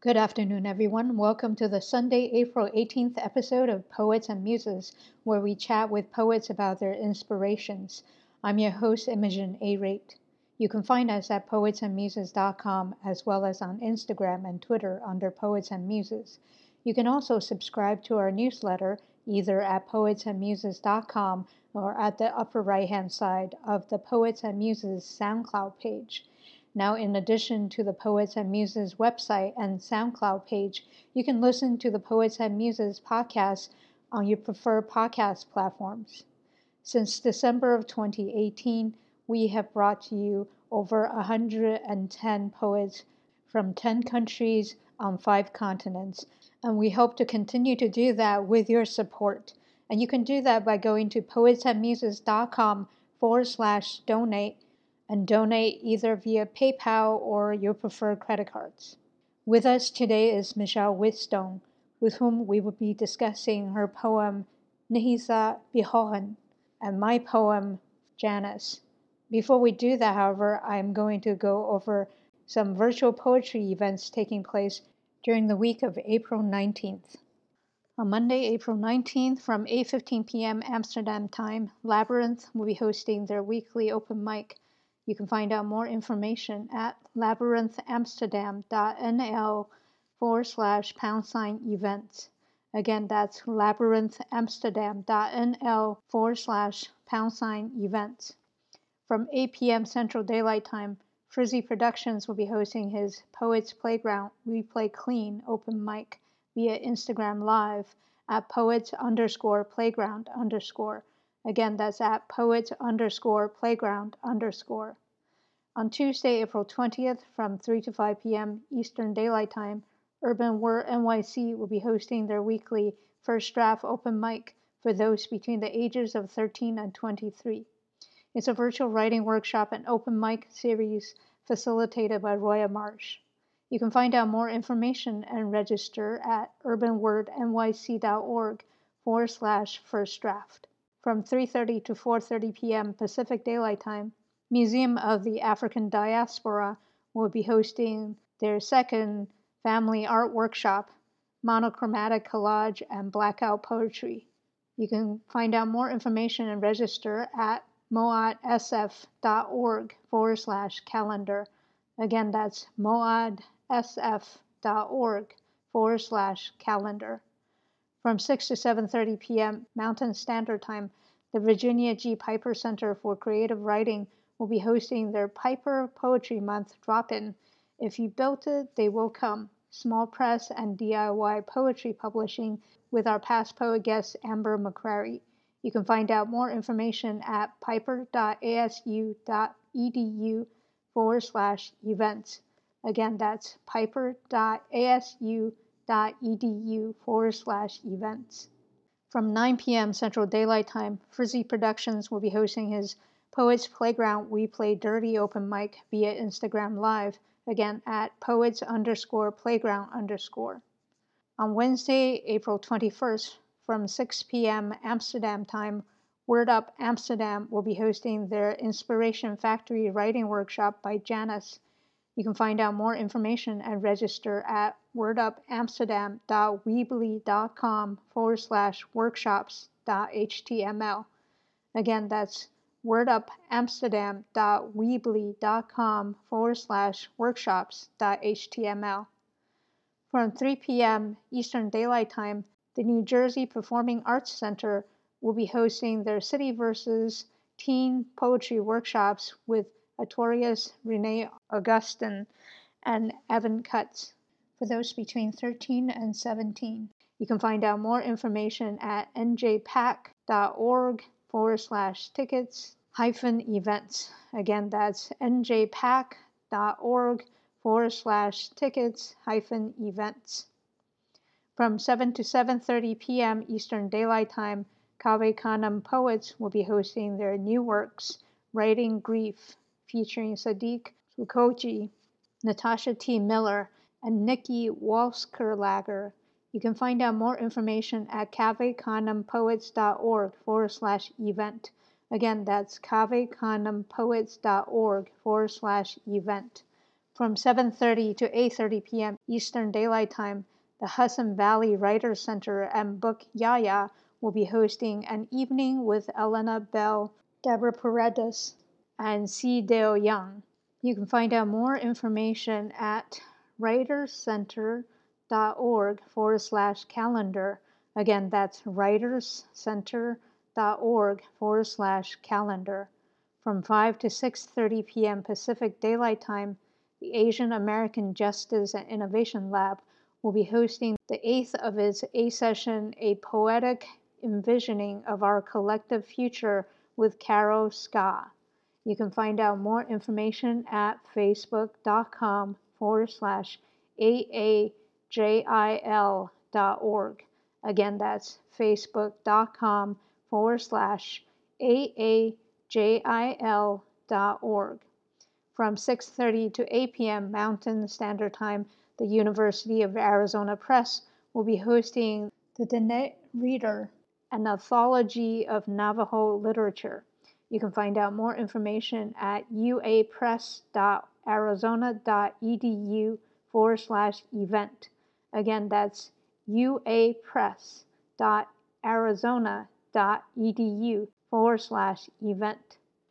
Good afternoon, everyone. Welcome to the Sunday, April 18th episode of Poets and Muses, where we chat with poets about their inspirations. I'm your host, Imogen A. Rate. You can find us at poetsandmuses.com as well as on Instagram and Twitter under Poets and Muses. You can also subscribe to our newsletter either at poetsandmuses.com or at the upper right-hand side of the Poets and Muses SoundCloud page. Now, in addition to the Poets and Muses website and SoundCloud page, you can listen to the Poets and Muses podcast on your preferred podcast platforms. Since December of 2018, we have brought to you over 110 poets from 10 countries on 5 continents, and we hope to continue to do that with your support. And you can do that by going to poetsandmuses.com/donate and donate either via PayPal or your preferred credit cards. With us today is Michelle Whitestone, with whom we will be discussing her poem Nihizaad Bihoghan and my poem Janice. Before we do that, however, I'm going to go over some virtual poetry events taking place during the week of April 19th. On Monday, April 19th, from 8:15 p.m. Amsterdam time, Labyrinth will be hosting their weekly open mic. You can find out more information at labyrinthamsterdam.nl/#events. Again, that's labyrinthamsterdam.nl/#events. From 8 p.m. Central Daylight Time, Frizzy Productions will be hosting his Poets Playground We Play Clean open mic via Instagram Live at poets_playground_. Again, that's at poets_playground_. On Tuesday, April 20th, from 3 to 5 p.m. Eastern Daylight Time, Urban Word NYC will be hosting their weekly First Draft open mic for those between the ages of 13 and 23. It's a virtual writing workshop and open mic series facilitated by Roya Marsh. You can find out more information and register at urbanwordnyc.org/firstdraft. From 3:30 to 4:30 p.m. Pacific Daylight Time, Museum of the African Diaspora will be hosting their second family art workshop, Monochromatic Collage and Blackout Poetry. You can find out more information and register at moadsf.org/calendar. Again, that's moadsf.org/calendar. From 6 to 7:30 p.m. Mountain Standard Time, the Virginia G. Piper Center for Creative Writing will be hosting their Piper Poetry Month drop-in. If you built it, they will come. Small press and DIY poetry publishing with our past poet guest Amber McCrary. You can find out more information at piper.asu.edu/events. Again, that's piper.asu.edu/events. From 9 p.m. Central Daylight Time, Frizzy Productions will be hosting his Poets Playground We Play Dirty open mic via Instagram Live, again at poets_playground_. On Wednesday, April 21st, from 6 p.m. Amsterdam time, Word Up Amsterdam will be hosting their Inspiration Factory writing workshop by Janice. You can find out more information and register at wordupamsterdam.weebly.com/workshops.html. Again, that's wordupamsterdam.weebly.com/workshops.html. From 3 p.m. Eastern Daylight Time, the New Jersey Performing Arts Center will be hosting their City Verses teen poetry workshops with Atorius, Renee Augustin, and Evan Cutts for those between 13 and 17. You can find out more information at njpac.org/tickets-events. Again, that's njpac.org/tickets-events. From 7 to 7:30 p.m. Eastern Daylight Time, Cavecondompoets poets will be hosting their new works, Writing Grief, featuring Sadiq Sukoji, Natasha T. Miller, and Nikki Walskerlager. You can find out more information at cavecondompoets.org/event. Again, that's cavecondompoets.org/event. From 7:30 to 8:30 p.m. Eastern Daylight Time, the Hudson Valley Writers Center and Book Yaya will be hosting an evening with Elena Bell, Deborah Paredes, and C. Dale Young. You can find out more information at writerscenter.org/calendar. Again, that's writerscenter.org/calendar. From 5 to 6:30 p.m. Pacific Daylight Time, the Asian American Justice and Innovation Lab will be hosting the 8th of its A Session, A Poetic Envisioning of Our Collective Future with Caro Ska. You can find out more information at facebook.com/aajil.org. Again, that's facebook.com/aajil.org. From 6:30 to 8 p.m. Mountain Standard Time, the University of Arizona Press will be hosting the Diné Reader, an anthology of Navajo literature. You can find out more information at uapress.arizona.edu/event. Again, that's uapress.arizona.edu/event.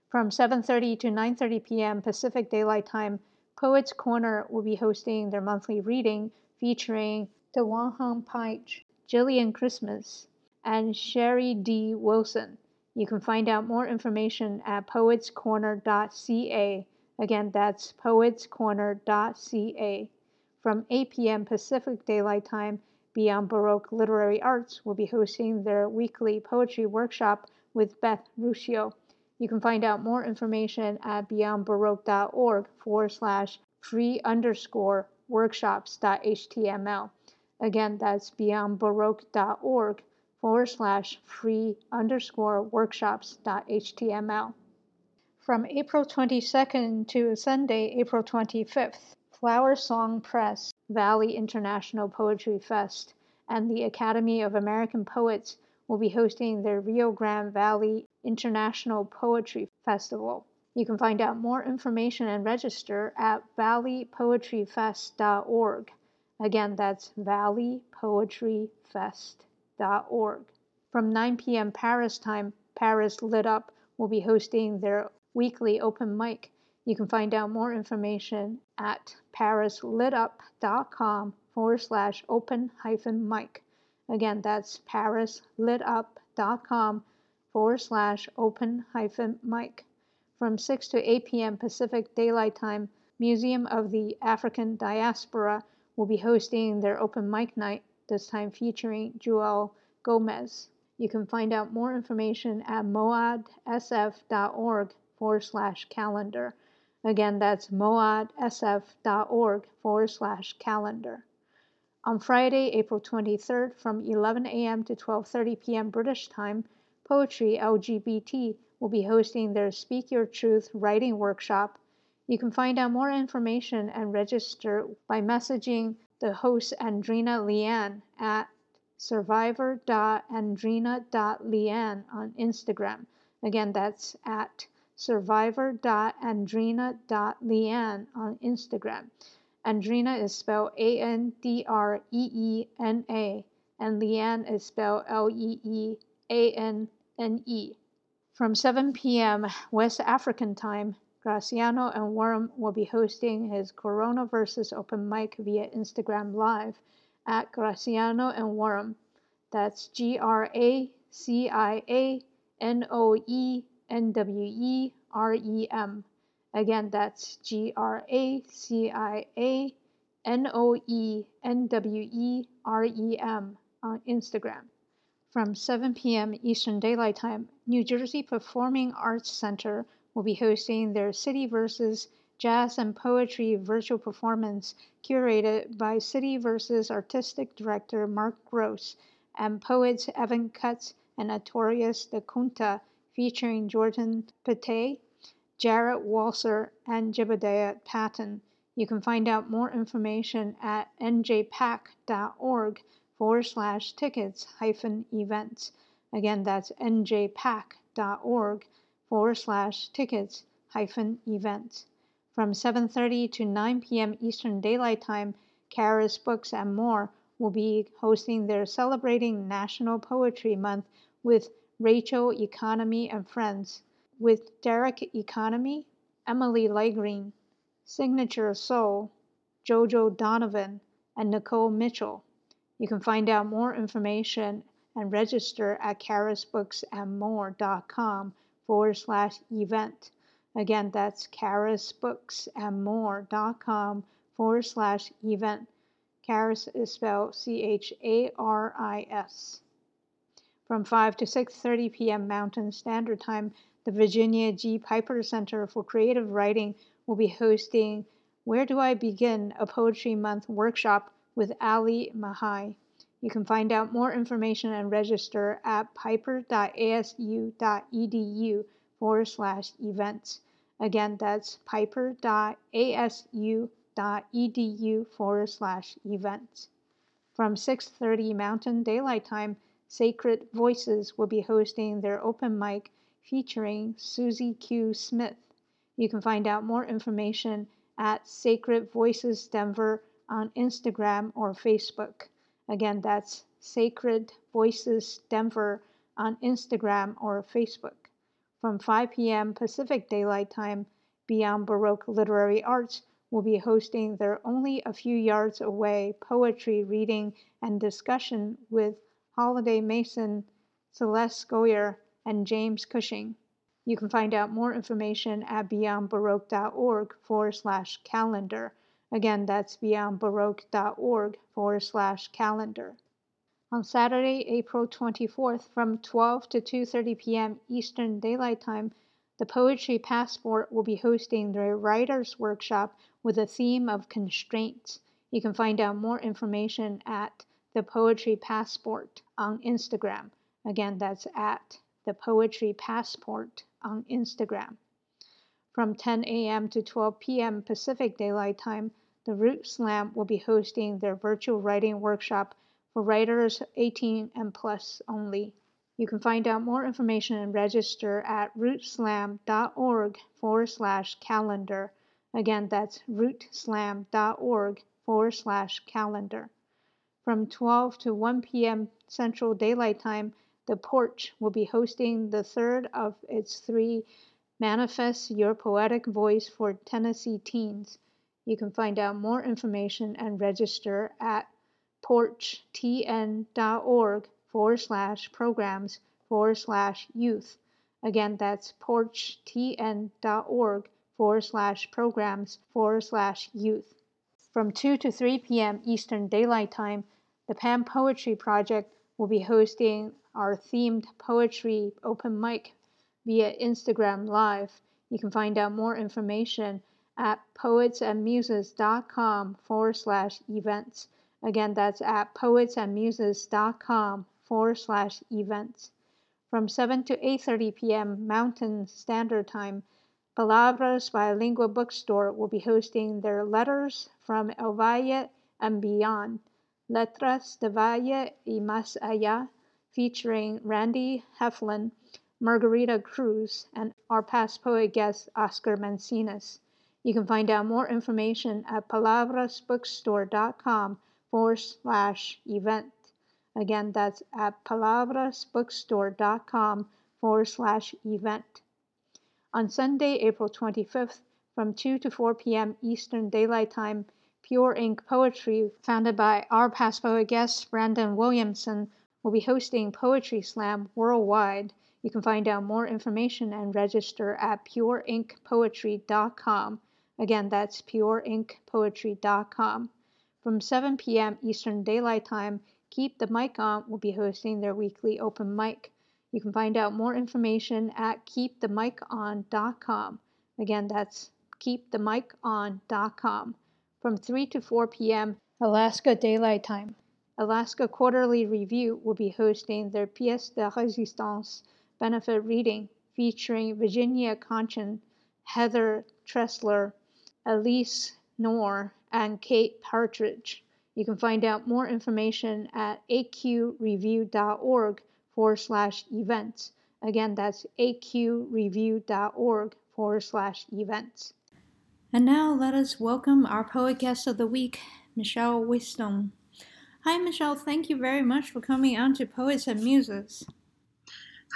From 7:30 to 9:30 p.m. Pacific Daylight Time, Poets Corner will be hosting their monthly reading featuring Dewahong Pike, Jillian Christmas, and Sherry D. Wilson. You can find out more information at poetscorner.ca. Again, that's poetscorner.ca. From 8 p.m. Pacific Daylight Time, Beyond Baroque Literary Arts will be hosting their weekly poetry workshop with Beth Ruscio. You can find out more information at beyondbaroque.org/free_workshops.html. Again, that's beyondbaroque.org/free_workshops.html. From April 22nd to Sunday, April 25th, Flower Song Press, Valley International Poetry Fest, and the Academy of American Poets will be hosting their Rio Grande Valley International Poetry Festival. You can find out more information and register at valleypoetryfest.org. Again, that's valleypoetryfest.org. From 9 p.m. Paris time, Paris Lit Up will be hosting their weekly open mic. You can find out more information at parislitup.com/open-mic. Again, that's parislitup.com/open-mic. From 6 to 8 p.m. Pacific Daylight Time, Museum of the African Diaspora will be hosting their open mic night, this time featuring Joel Gomez. You can find out more information at moadsf.org/calendar. Again, that's moadsf.org/calendar. On Friday, April 23rd, from 11 a.m. to 12:30 p.m. British time, Poetry LGBT will be hosting their Speak Your Truth writing workshop. You can find out more information and register by messaging the host Andrina Leanne at survivor.andrina.leanne on Instagram. Again, that's at survivor.andrina.leanne on Instagram. Andrina is spelled A-N-D-R-E-E-N-A, and Leanne is spelled L-E-E-A-N-N-E. From 7 p.m. West African time, Graciano and Worm will be hosting his Corona Versus open mic via Instagram Live at Graciano and Worm. That's GRACIANOENWEREM. Again, that's GRACIANOENWEREM on Instagram. From 7 p.m. Eastern Daylight Time, New Jersey Performing Arts Center will be hosting their City Versus Jazz and Poetry virtual performance curated by City Versus Artistic Director Mark Gross and poets Evan Cutts and Atorius the Kunta, featuring Jordan Pate, Jarrett Walser, and Jebediah Patton. You can find out more information at njpac.org/tickets-events. Again, that's njpac.org/tickets-events. From 7:30 to 9 p.m. Eastern Daylight Time, Karis Books and More will be hosting their Celebrating National Poetry Month with Rachel Economy and Friends, with Derek Economy, Emily Legreen, Signature Soul, Jojo Donovan, and Nicole Mitchell. You can find out more information and register at karisbooksandmore.com/event. Again, that's karisbooksandmore.com/event. Karis is spelled Charis. From 5 to 6:30 p.m. Mountain Standard Time, the Virginia G. Piper Center for Creative Writing will be hosting Where Do I Begin? A Poetry Month workshop with Ali Mahai. You can find out more information and register at piper.asu.edu/events. Again, that's piper.asu.edu/events. From 6:30 Mountain Daylight Time, Sacred Voices will be hosting their open mic featuring Susie Q. Smith. You can find out more information at Sacred Voices Denver on Instagram or Facebook. Again, that's Sacred Voices Denver on Instagram or Facebook. From 5 p.m. Pacific Daylight Time, Beyond Baroque Literary Arts will be hosting their Only a Few Yards Away poetry reading and discussion with Holiday Mason, Celeste Goyer, and James Cushing. You can find out more information at beyondbaroque.org/calendar. Again, that's beyondbaroque.org/calendar. On Saturday, April 24th, from 12 to 2:30 p.m. Eastern Daylight Time, the Poetry Passport will be hosting their Writers' Workshop with a theme of constraints. You can find out more information at The Poetry Passport on Instagram. Again, that's at The Poetry Passport on Instagram. From 10 a.m. to 12 p.m. Pacific Daylight Time, the Root Slam will be hosting their Virtual Writing Workshop for writers 18 and plus only. You can find out more information and register at rootslam.org/calendar. Again, that's rootslam.org/calendar. From 12 to 1 p.m. Central Daylight Time, The Porch will be hosting the third of its three Manifest Your Poetic Voice for Tennessee Teens. You can find out more information and register at porchtn.org/programs/youth. Again, that's porchtn.org/programs/youth. From 2 to 3 p.m. Eastern Daylight Time, the Pan Poetry Project will be hosting our themed poetry open mic via Instagram Live. You can find out more information at poetsandmuses.com/events. Again, that's at poetsandmuses.com/events. From 7 to 8:30 p.m. Mountain Standard Time, Palabras Bilingual Bookstore will be hosting their Letters from El Valle and Beyond, Letras de Valle y Más Allá, featuring Randy Heflin, Margarita Cruz, and our past poet guest Oscar Mancinas. You can find out more information at palabrasbookstore.com/event. Again, that's at palabrasbookstore.com/event. On Sunday, April 25th, from 2 to 4 p.m. Eastern Daylight Time, Pure Ink Poetry, founded by our past poet guest Brandon Williamson, will be hosting Poetry Slam worldwide. You can find out more information and register at pureinkpoetry.com. Again, that's pureinkpoetry.com. From 7 p.m. Eastern Daylight Time, Keep the Mic On will be hosting their weekly open mic. You can find out more information at keepthemicon.com. Again, that's keepthemicon.com. From 3 to 4 p.m. Alaska Daylight Time, Alaska Quarterly Review will be hosting their Pièce de Résistance benefit reading featuring Virginia Conchin, Heather Tressler, Elise Knorr, and Kate Partridge. You can find out more information at aqreview.org/events. Again, that's aqreview.org/events. And now let us welcome our poet guest of the week, Michelle Whitestone. Hi, Michelle. Thank you very much for coming on to Poets and Muses.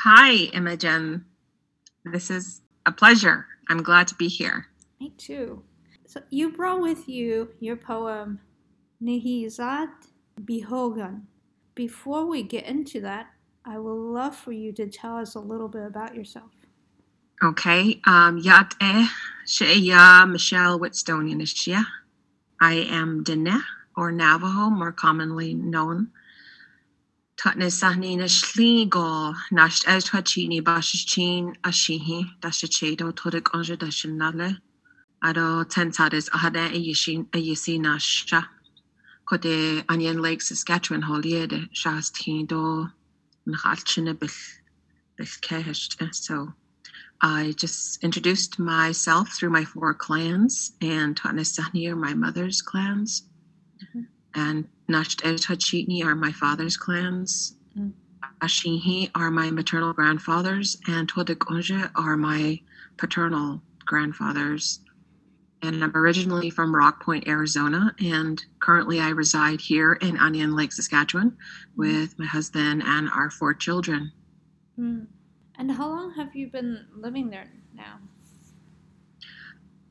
Hi, Imogen. This is a pleasure. I'm glad to be here. Me too. So you brought with you your poem, Nihizaad Bihoghan. Before we get into that, I would love for you to tell us a little bit about yourself. Okay. Michelle Whitestone Yanishia. I am Diné, or Navajo, more commonly known. Kote Onion Lake, Saskatchewan, Holied, Shastindo, Nachalchinabich. So I just introduced myself through my four clans and Tatnesahni are my mother's clans. Mm-hmm. And Nasht Etachitni are my father's clans. Mm-hmm. Ashihi are my maternal grandfathers and Todekonje are my paternal grandfathers. And I'm originally from Rock Point, Arizona, and currently I reside here in Onion Lake, Saskatchewan, with my husband and our four children. Mm. And how long have you been living there now?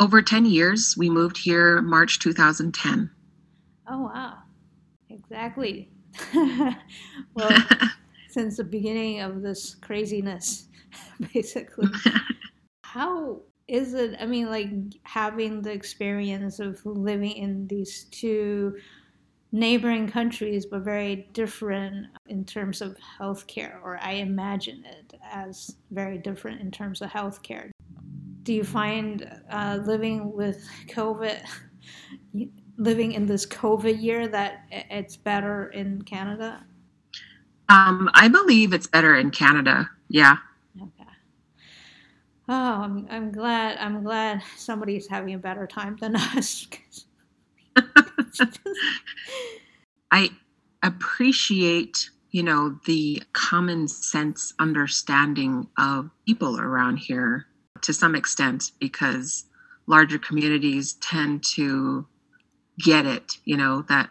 Over 10 years. We moved here March 2010. Oh, wow. Exactly. Well, since the beginning of this craziness, basically. How is it, I mean, like having the experience of living in these two neighboring countries, but very different in terms of healthcare, or I imagine it as very different in terms of healthcare. Do you find living with COVID, living in this COVID year, that it's better in Canada? I believe it's better in Canada, yeah. Oh, I'm glad. I'm glad somebody's having a better time than us. I appreciate, the common sense understanding of people around here to some extent, because larger communities tend to get it, that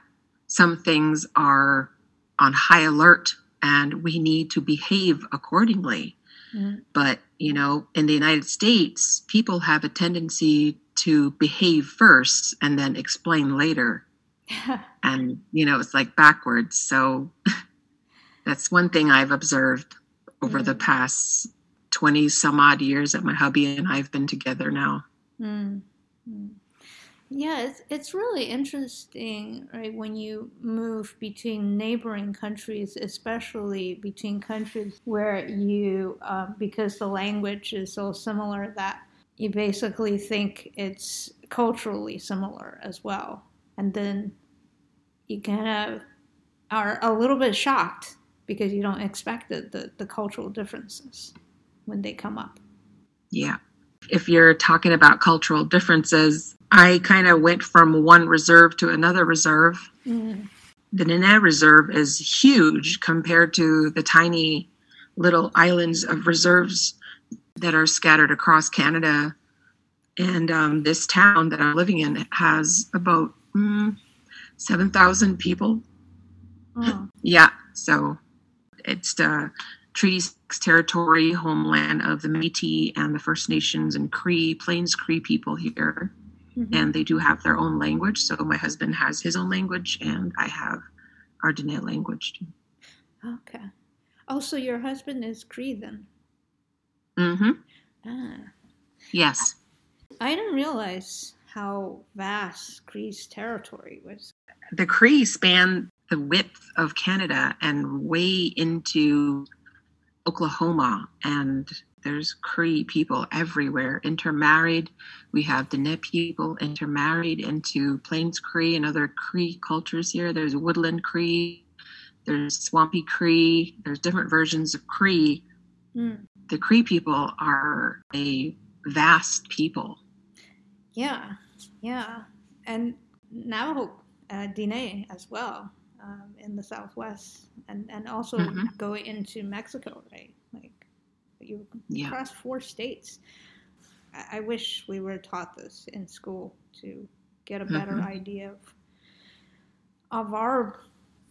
some things are on high alert and we need to behave accordingly. Mm-hmm. But, in the United States, people have a tendency to behave first and then explain later. And, it's like backwards. So that's one thing I've observed over the past 20 some odd years that my hubby and I have been together now. Mm-hmm. Yeah, it's really interesting, right? When you move between neighboring countries, especially between countries where you, because the language is so similar that you basically think it's culturally similar as well. And then you kind of are a little bit shocked because you don't expect the cultural differences when they come up. Yeah. If you're talking about cultural differences, I kind of went from one reserve to another reserve. Mm-hmm. The Diné Reserve is huge compared to the tiny little islands of reserves that are scattered across Canada. And this town that I'm living in has about 7,000 people. Oh. Yeah, so it's the Treaty 6 territory, homeland of the Métis and the First Nations and Cree, Plains Cree people here. Mm-hmm. And they do have their own language. So my husband has his own language, and I have our Diné language too. Okay. Oh, so your husband is Cree then? Mm-hmm. Ah. Yes. I didn't realize how vast Cree's territory was. The Cree span the width of Canada and way into Oklahoma, and there's Cree people everywhere, intermarried. We have Diné people intermarried into Plains Cree and other Cree cultures here. There's Woodland Cree, there's Swampy Cree, there's different versions of Cree. Mm. The Cree people are a vast people. Yeah. And Navajo Diné as well in the Southwest and also going into Mexico, right? You cross 4 states. I wish we were taught this in school. to get a better idea of our,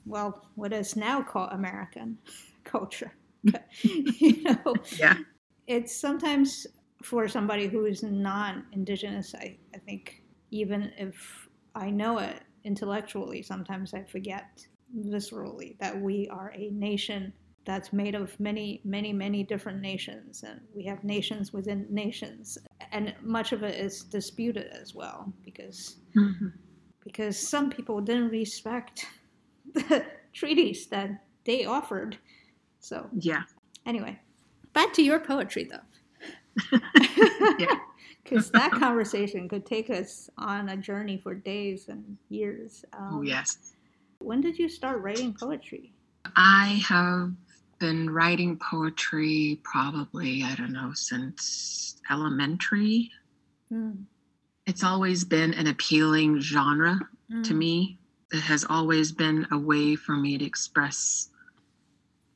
well, what is now called American culture. You know, yeah. It's sometimes for somebody who is non-Indigenous, I think even if I know it intellectually, sometimes I forget viscerally that we are a nation that's made of many, many, many different nations, and we have nations within nations, and much of it is disputed as well because some people didn't respect the treaties that they offered. So yeah. Anyway, back to your poetry though, because that conversation could take us on a journey for days and years. Yes. When did you start writing poetry? I have been writing poetry probably, I don't know, since elementary. Mm. It's always been an appealing genre to me. It has always been a way for me to express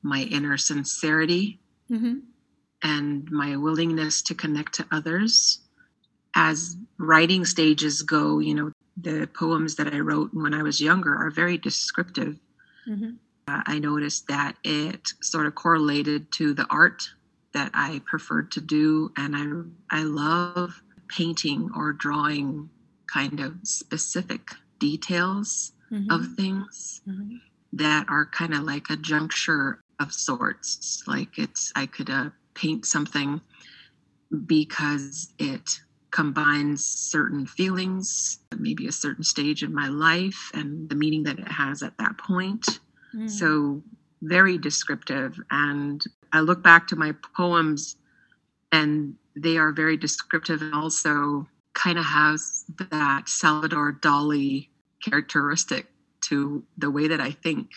my inner sincerity and my willingness to connect to others. As writing stages go, you know, the poems that I wrote when I was younger are very descriptive. I noticed that it sort of correlated to the art that I preferred to do. And I love painting or drawing kind of specific details of things that are kind of like a juncture of sorts. Like I could paint something because it combines certain feelings, maybe a certain stage in my life and the meaning that it has at that point. So very descriptive. And I look back to my poems and they are very descriptive and also kind of has that Salvador Dali characteristic to the way that I think,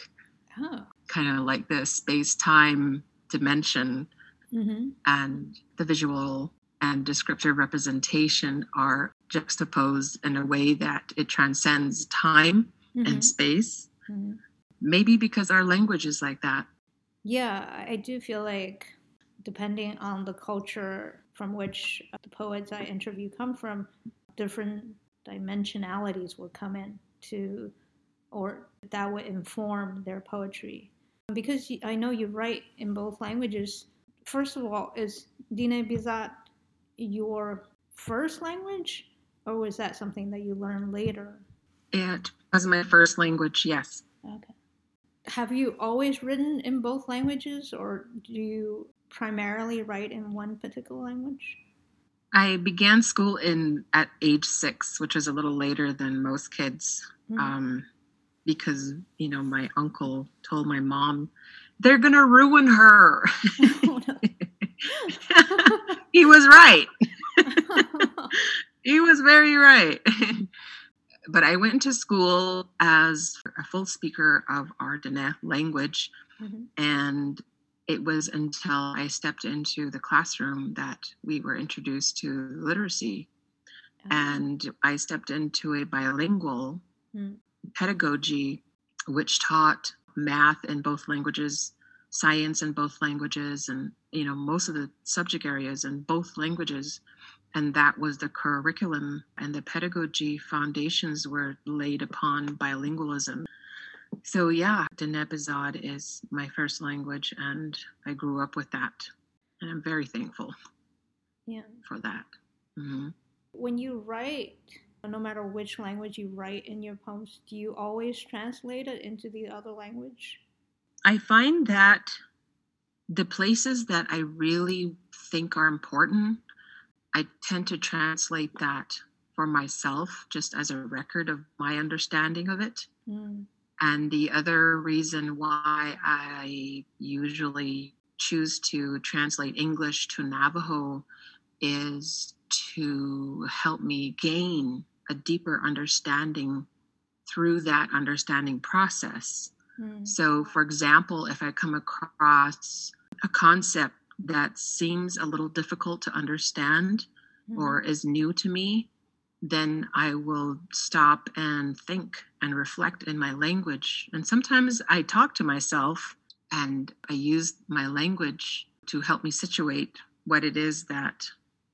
kind of like the space-time dimension and the visual and descriptive representation are juxtaposed in a way that it transcends time and space. Maybe because our language is like that. Yeah, I do feel like depending on the culture from which the poets I interview come from, different dimensionalities will come in to, or that would inform their poetry. Because I know you write in both languages. First of all, is Diné Bizaad your first language, or was that something that you learned later? It was my first language, yes. Okay. Have you always written in both languages, or do you primarily write in one particular language? I began school at age 6, which is a little later than most kids, because, you know, my uncle told my mom, they're going to ruin her. Oh, no. He was right. He was very right. But I went to school as a full speaker of our Diné language, and it was until I stepped into the classroom that we were introduced to literacy, and I stepped into a bilingual pedagogy, which taught math in both languages, science in both languages, and, you know, most of the subject areas in both languages. And that was the curriculum, and the pedagogy foundations were laid upon bilingualism. So yeah, Diné Bizaad is my first language, and I grew up with that. And I'm very thankful for that. When you write, no matter which language you write in your poems, do you always translate it into the other language? I find that the places that I really think are important, I tend to translate that for myself just as a record of my understanding of it. And the other reason why I usually choose to translate English to Navajo is to help me gain a deeper understanding through that understanding process. So, for example, if I come across a concept that seems a little difficult to understand or is new to me, then I will stop and think and reflect in my language. And sometimes I talk to myself and I use my language to help me situate what it is that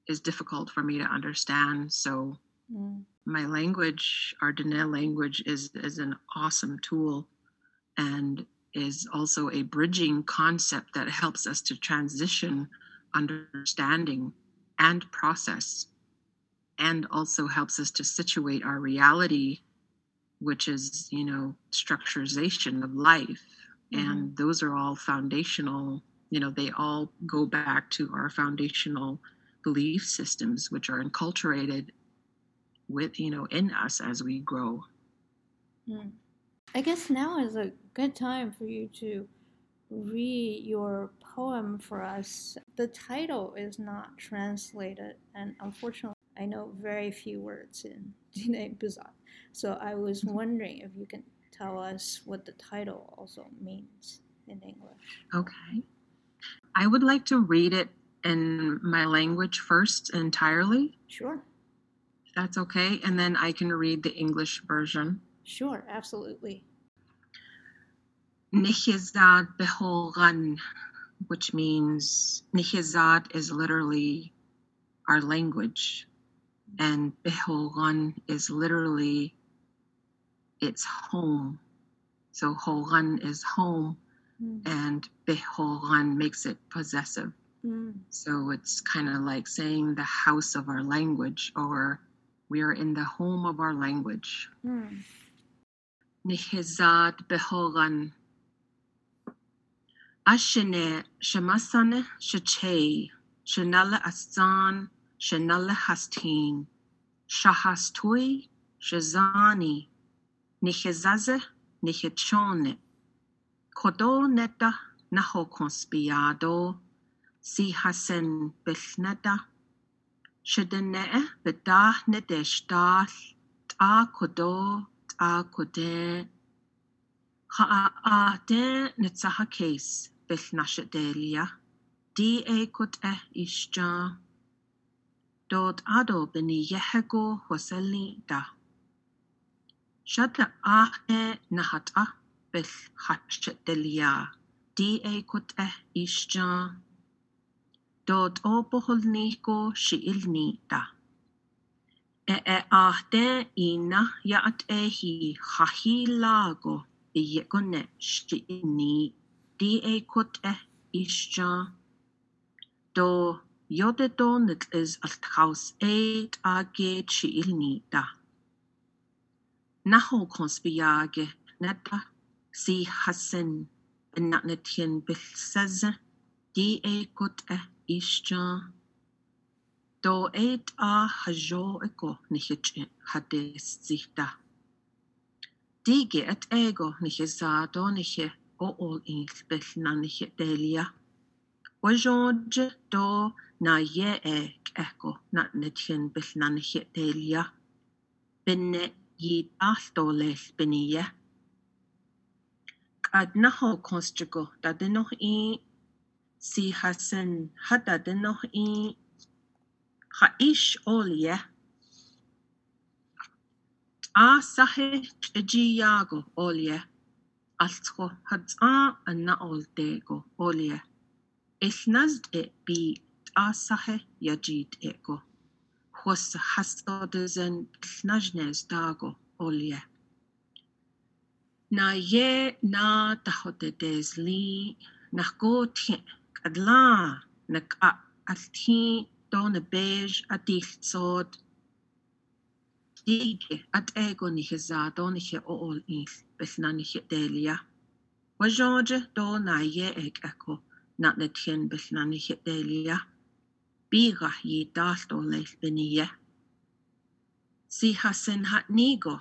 is difficult for me to understand. So My language, our Diné language, is an awesome tool and is also a bridging concept that helps us to transition understanding and process, and also helps us to situate our reality, which is, you know, structurization of life. Mm-hmm. And those are all foundational, you know, they all go back to our foundational belief systems, which are enculturated with, you know, in us as we grow. Mm. I guess now is a good time for you to read your poem for us. The title is not translated, and unfortunately, I know very few words in Diné Bizaad. So I was wondering if you can tell us what the title also means in English. Okay. I would like to read it in my language first entirely. Sure. That's okay. And then I can read the English version. Sure, absolutely. Nihizaad Bihoghan, which means Nihizaad is literally our language, and Bihoghan is literally its home. So Hoghan is home, and Bihoghan makes it possessive. So it's kind of like saying the house of our language, or we are in the home of our language. Nihizaad Bihoghan. Ashine Shemasane Shechei Shanala Astan Shanala Hastin Shahastui Shazani Nihizaze Nihichone Kodo Neta Nahokonspiado Si Hasen Bishneta Shedene Beda Nedeshta Ta Kodo Ta Kode Haate Nitsaha Case Bishnashadelia D.A. Kut'e Ishja Dod Ado Bini Yehego Hoselida Shadla Ahe Nahata Bish Hashdelia D.A. Kut'e Ishja Dod Oboholniko Shilnida E Ahde Ina Yat Ehi Hahilago Yegone Shini D.A. Kut'e Ishja Do Yodedo nit is alt house eight age she ilnita. Naho conspiage netta si hasen and natnetian bilseze da kot e ischa. Do eight a hajo eco nihich hades zita. Digi et ego nihizado nihe o all in bilnanihe delia. Wajod do na ye ek echo, not nitin bishnanhit delia. Binet ye astoles binia. Cad naho constrigo, dadeno e. Si hasen hadadeno e. Haish olia. A sahe giago olia. Altro hads a and na old dego olia. Isnazd it be asahe yajid ego. Hus hastodozen snajnes dago olie. Na ye na tahotedes li nakotin adla nak atin don a beige adicht sod. Digi at ego nihizad onhe all in besnanihe delia. Wajonge do na ye eg echo. Not the tin bishnanihit delia. Biga ye dast or less benia. Si hasin hat nigo.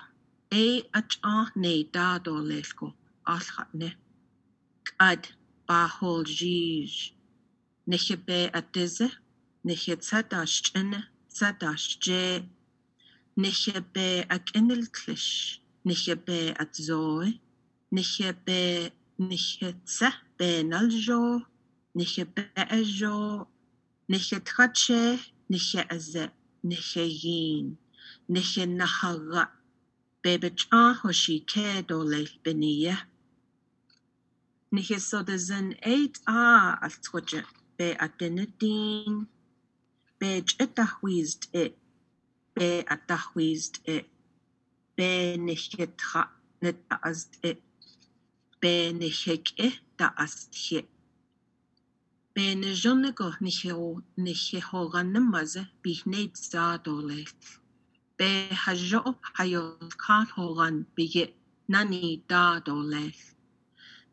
A at a ne dad or lesco. As hatne. Ad bahol gij. Nihibe at dizze. Nihit sadash in sadash j. Nihibe at inilklish. Nihibe at zoe. Nihibe nihitse benaljo. Niche bejo, niche trache, niche aze, niche yin, niche nahara, bebechan hoshi kedole benia. Niche sodazen 8 as troje, be adenadin, bej etahwized it,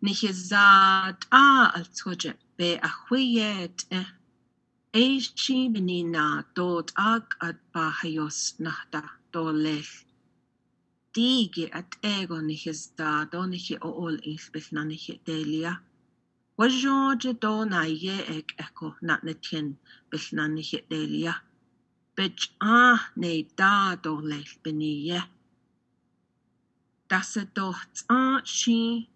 Nihizaad al-Tuja be ahuyet eishi menina dod ag ad bahayos nahda dolech. Digi at ego nihizda donihi ool ilbithna nihi delia. Wajoje dona ye eg echo nat natin bithna nihi delia. Bej ah ne da dolech beniye. Dasa doht ah she.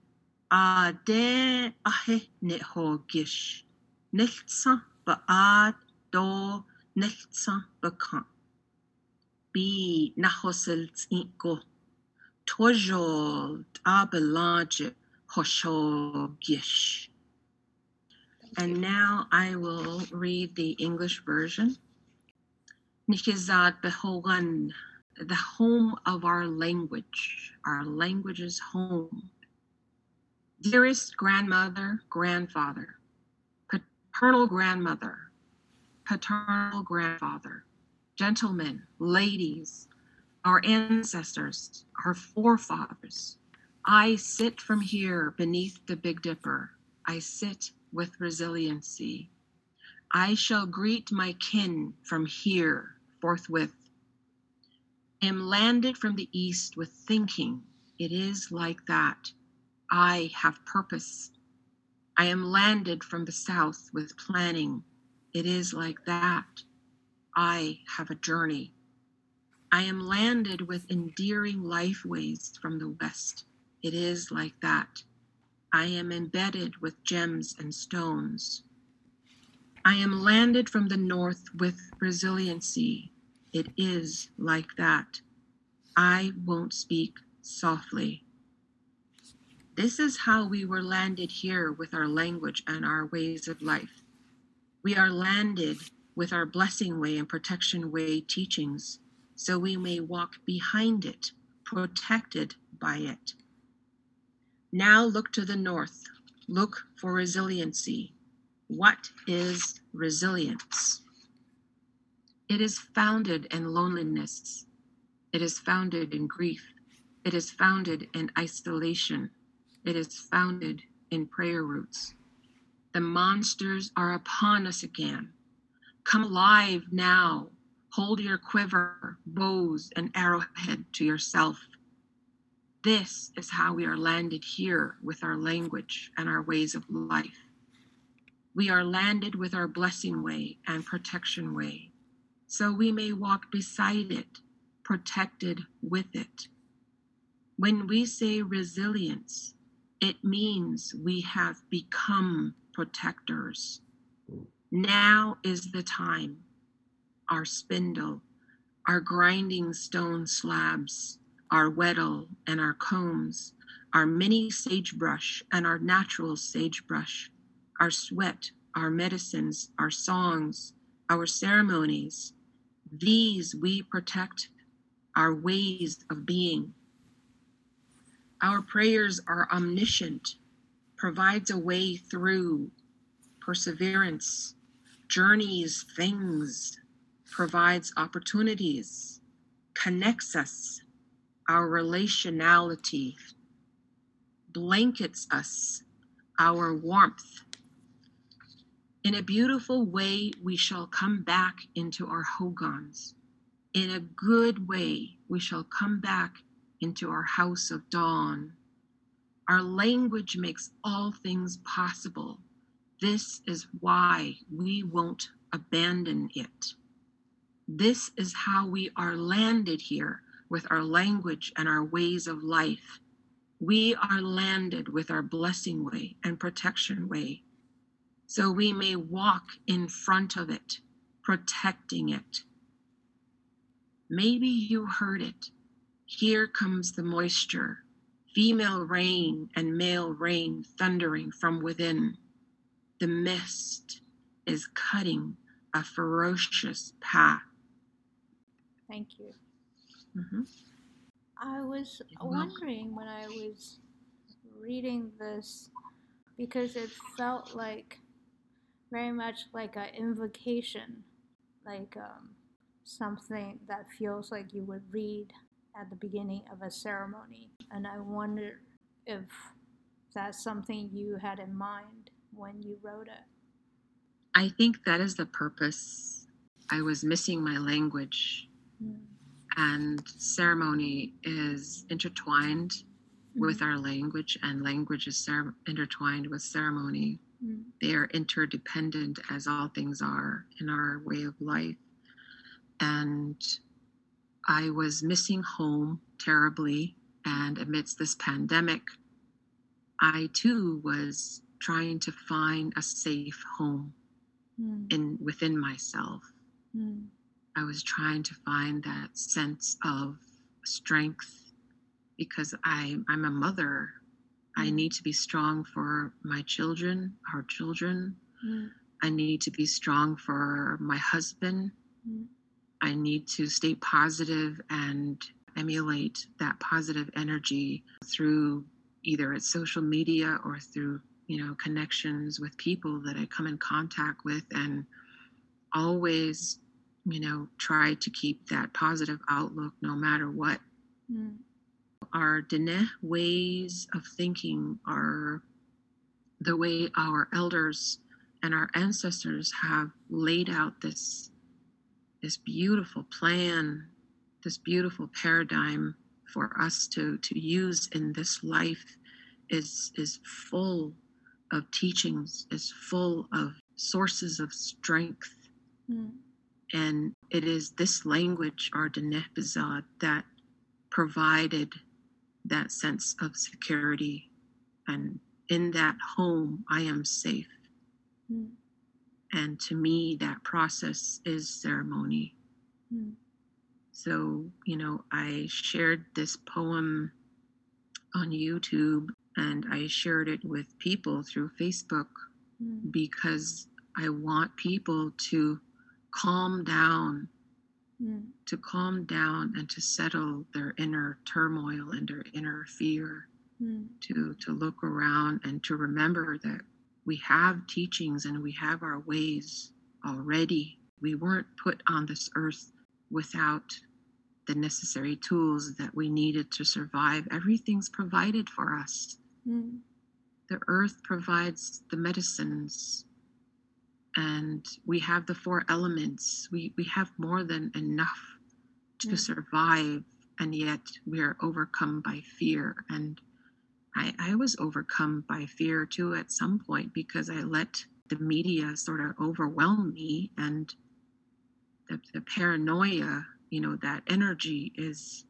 Ade ahe nehogish. Nichtsa baad do nichtsa bekan. Be nahoselt inko. Tojold abelage hoshogish. And now I will read the English version. Nihizaad Bihoghan, the home of our language's home. Dearest grandmother, grandfather, paternal grandmother, paternal grandfather, gentlemen, ladies, our ancestors, our forefathers, I sit from here beneath the Big Dipper. I sit with resiliency. I shall greet my kin from here forthwith. I am landed from the east with thinking. It is like that. I have purpose. I am landed from the south with planning. It is like that. I have a journey. I am landed with endearing life ways from the west. It is like that. I am embedded with gems and stones. I am landed from the north with resiliency. It is like that. I won't speak softly. This is how we were landed here with our language and our ways of life. We are landed with our blessing way and protection way teachings, so we may walk behind it, protected by it. Now look to the north. Look for resiliency. What is resilience? It is founded in loneliness. It is founded in grief. It is founded in isolation. It is founded in prayer roots. The monsters are upon us again. Come alive now. Hold your quiver, bows, and arrowhead to yourself. This is how we are landed here with our language and our ways of life. We are landed with our blessing way and protection way, so we may walk beside it, protected with it. When we say resilience, it means we have become protectors. Now is the time. Our spindle, our grinding stone slabs, our wettle and our combs, our mini sagebrush and our natural sagebrush, our sweat, our medicines, our songs, our ceremonies, these we protect, our ways of being. Our prayers are omniscient, provides a way through, perseverance, journeys, things, provides opportunities, connects us, our relationality, blankets us, our warmth. In a beautiful way, we shall come back into our hogans. In a good way, we shall come back into our house of dawn. Our language makes all things possible. This is why we won't abandon it. This is how we are landed here with our language and our ways of life. We are landed with our blessing way and protection way, so we may walk in front of it, protecting it. Maybe you heard it. Here comes the moisture, female rain and male rain thundering from within. The mist is cutting a ferocious path. Thank you. Mm-hmm. I was wondering when I was reading this, because it felt like very much like an invocation, like something that feels like you would read at the beginning of a ceremony. And I wonder if that's something you had in mind when you wrote it. I think that is the purpose. I was missing my language. Mm. And ceremony is intertwined with our language, and language is intertwined with ceremony. Mm. They are interdependent, as all things are in our way of life. And I was missing home terribly. And amidst this pandemic, I too was trying to find a safe home within myself. Mm. I was trying to find that sense of strength, because I'm a mother. Mm. I need to be strong for my children, our children. Mm. I need to be strong for my husband. Mm. I need to stay positive and emulate that positive energy through either its social media or through, connections with people that I come in contact with, and always, try to keep that positive outlook no matter what. Mm. Our Diné ways of thinking are the way our elders and our ancestors have laid out this beautiful plan, this beautiful paradigm for us to use in this life is full of teachings, is full of sources of strength. Mm. And it is this language, our Diné Bizaad, that provided that sense of security. And in that home, I am safe. Mm. And to me, that process is ceremony. Mm. So, I shared this poem on YouTube, and I shared it with people through Facebook because I want people to calm down and to settle their inner turmoil and their inner fear, to look around and to remember that we have teachings and we have our ways already. We weren't put on this earth without the necessary tools that we needed to survive. Everything's provided for us. Mm. The earth provides the medicines, and we have the four elements. We have more than enough to survive, and yet we are overcome by fear. And I was overcome by fear too at some point, because I let the media sort of overwhelm me, and the paranoia, that energy is,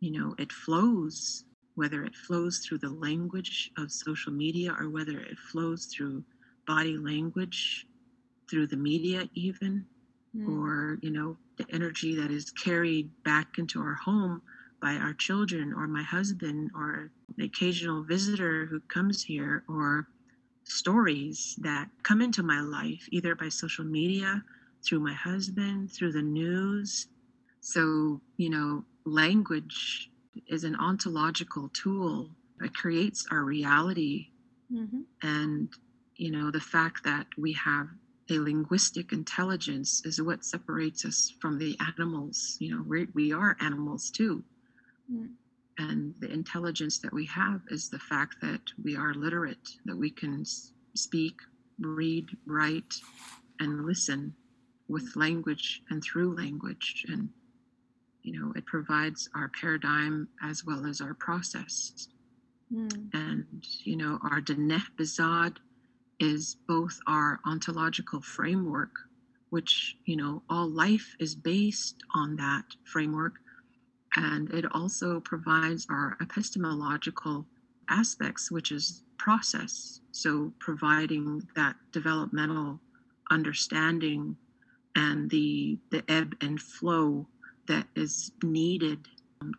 it flows, whether it flows through the language of social media or whether it flows through body language, through the media even, or, the energy that is carried back into our home by our children or my husband or the occasional visitor who comes here, or stories that come into my life, either by social media, through my husband, through the news. So, language is an ontological tool. It creates our reality. Mm-hmm. And, the fact that we have a linguistic intelligence is what separates us from the animals. We are animals too. Mm. And the intelligence that we have is the fact that we are literate, that we can speak, read, write, and listen with language and through language. And, it provides our paradigm as well as our process. Mm. And, our Diné Bizaad is both our ontological framework, which, all life is based on that framework. And it also provides our epistemological aspects, which is process. So providing that developmental understanding and the ebb and flow that is needed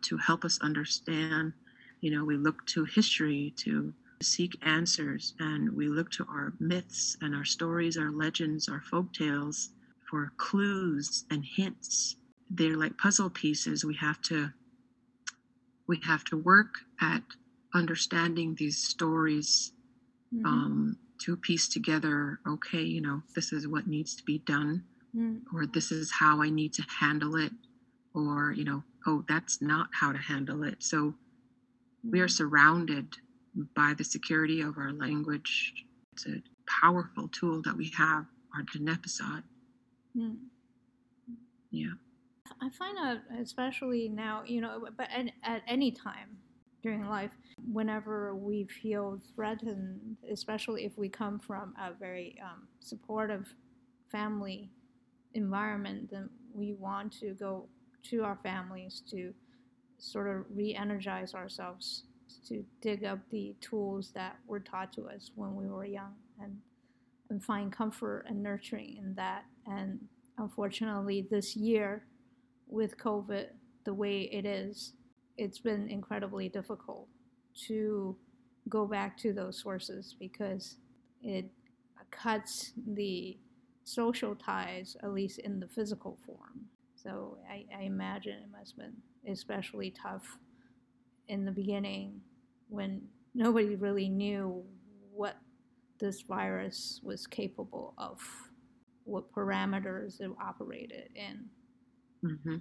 to help us understand. We look to history to seek answers, and we look to our myths and our stories, our legends, our folk tales for clues and hints they're like puzzle pieces. We have to work at understanding these stories to piece together, okay, you know, this is what needs to be done, or this is how I need to handle it, or, you know, oh, that's not how to handle it. So we are surrounded by the security of our language. It's a powerful tool that we have, our Diné Bizaad. Yeah. I find out, especially now, you know, but at any time during life, whenever we feel threatened, especially if we come from a very supportive family environment, then we want to go to our families to sort of re-energize ourselves, to dig up the tools that were taught to us when we were young, and find comfort and nurturing in that. And unfortunately, this year with COVID, the way it is, it's been incredibly difficult to go back to those sources, because it cuts the social ties, at least in the physical form. So I imagine it must have been especially tough in the beginning, when nobody really knew what this virus was capable of, what parameters it operated in. Mm-hmm.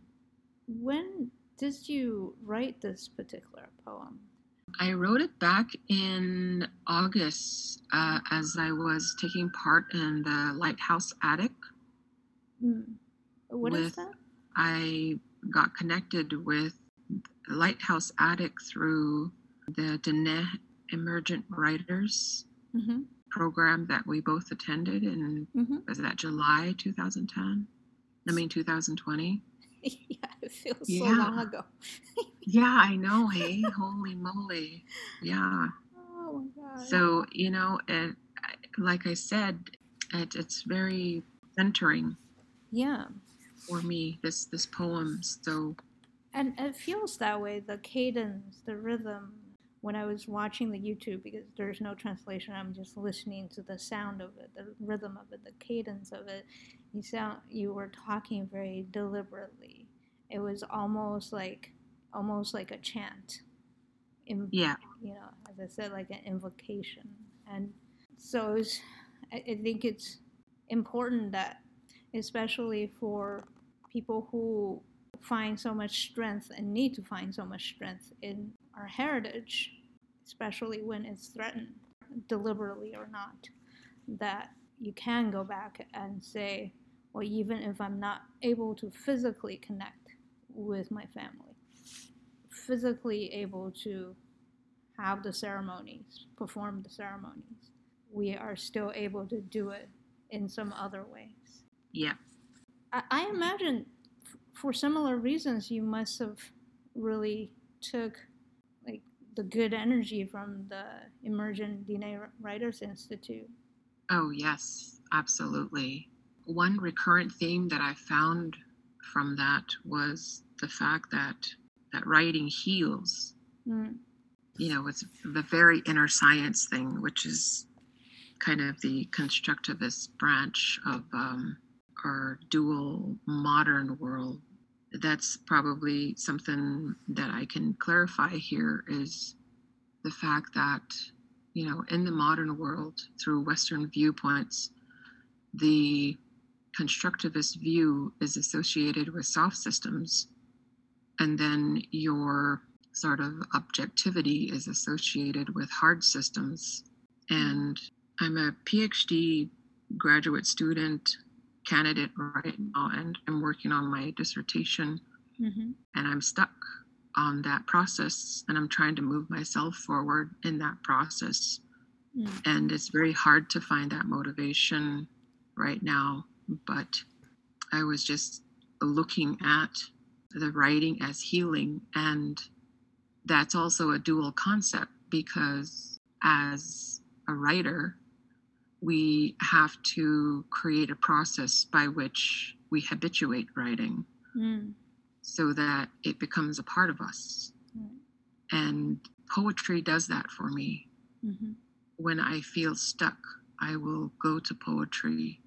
When did you write this particular poem? I wrote it back in August as I was taking part in the Lighthouse Attic. What is that? I got connected with the Lighthouse Attic through the Diné Emergent Writers program that we both attended in, was that July 2010? I mean, 2020? Yeah, it feels so long ago. Yeah, I know, hey? Holy moly. Yeah. Oh, my God. So, you know, it, like I said, it's very centering for me, this poem. So, and it feels that way, the cadence, the rhythm. When I was watching the YouTube, because there's no translation, I'm just listening to the sound of it, the rhythm of it, the cadence of it. You were talking very deliberately. It was almost like a chant. You know, as I said, like an invocation. And so I think it's important that, especially for people who find so much strength and need to find so much strength in our heritage, especially when it's threatened, deliberately or not, that you can go back and say, well, even if I'm not able to physically connect with my family, physically able to have the ceremonies, perform the ceremonies, we are still able to do it in some other ways. Yeah. I imagine for similar reasons, you must have really took like the good energy from the Emergent Diné Writers Institute. Oh, yes, absolutely. One recurrent theme that I found from that was the fact that writing heals. You know, it's the very inner science thing, which is kind of the constructivist branch of our dual modern world. That's probably something that I can clarify here, is the fact that, you know, in the modern world, through Western viewpoints, the constructivist view is associated with soft systems, and then your sort of objectivity is associated with hard systems. And I'm a PhD graduate student candidate right now, and I'm working on my dissertation, and I'm stuck on that process, and I'm trying to move myself forward in that process. And it's very hard to find that motivation right now, but I was just looking at the writing as healing, and that's also a dual concept, because as a writer, we have to create a process by which we habituate writing so that it becomes a part of us. And poetry does that for me. When I feel stuck, I will go to poetry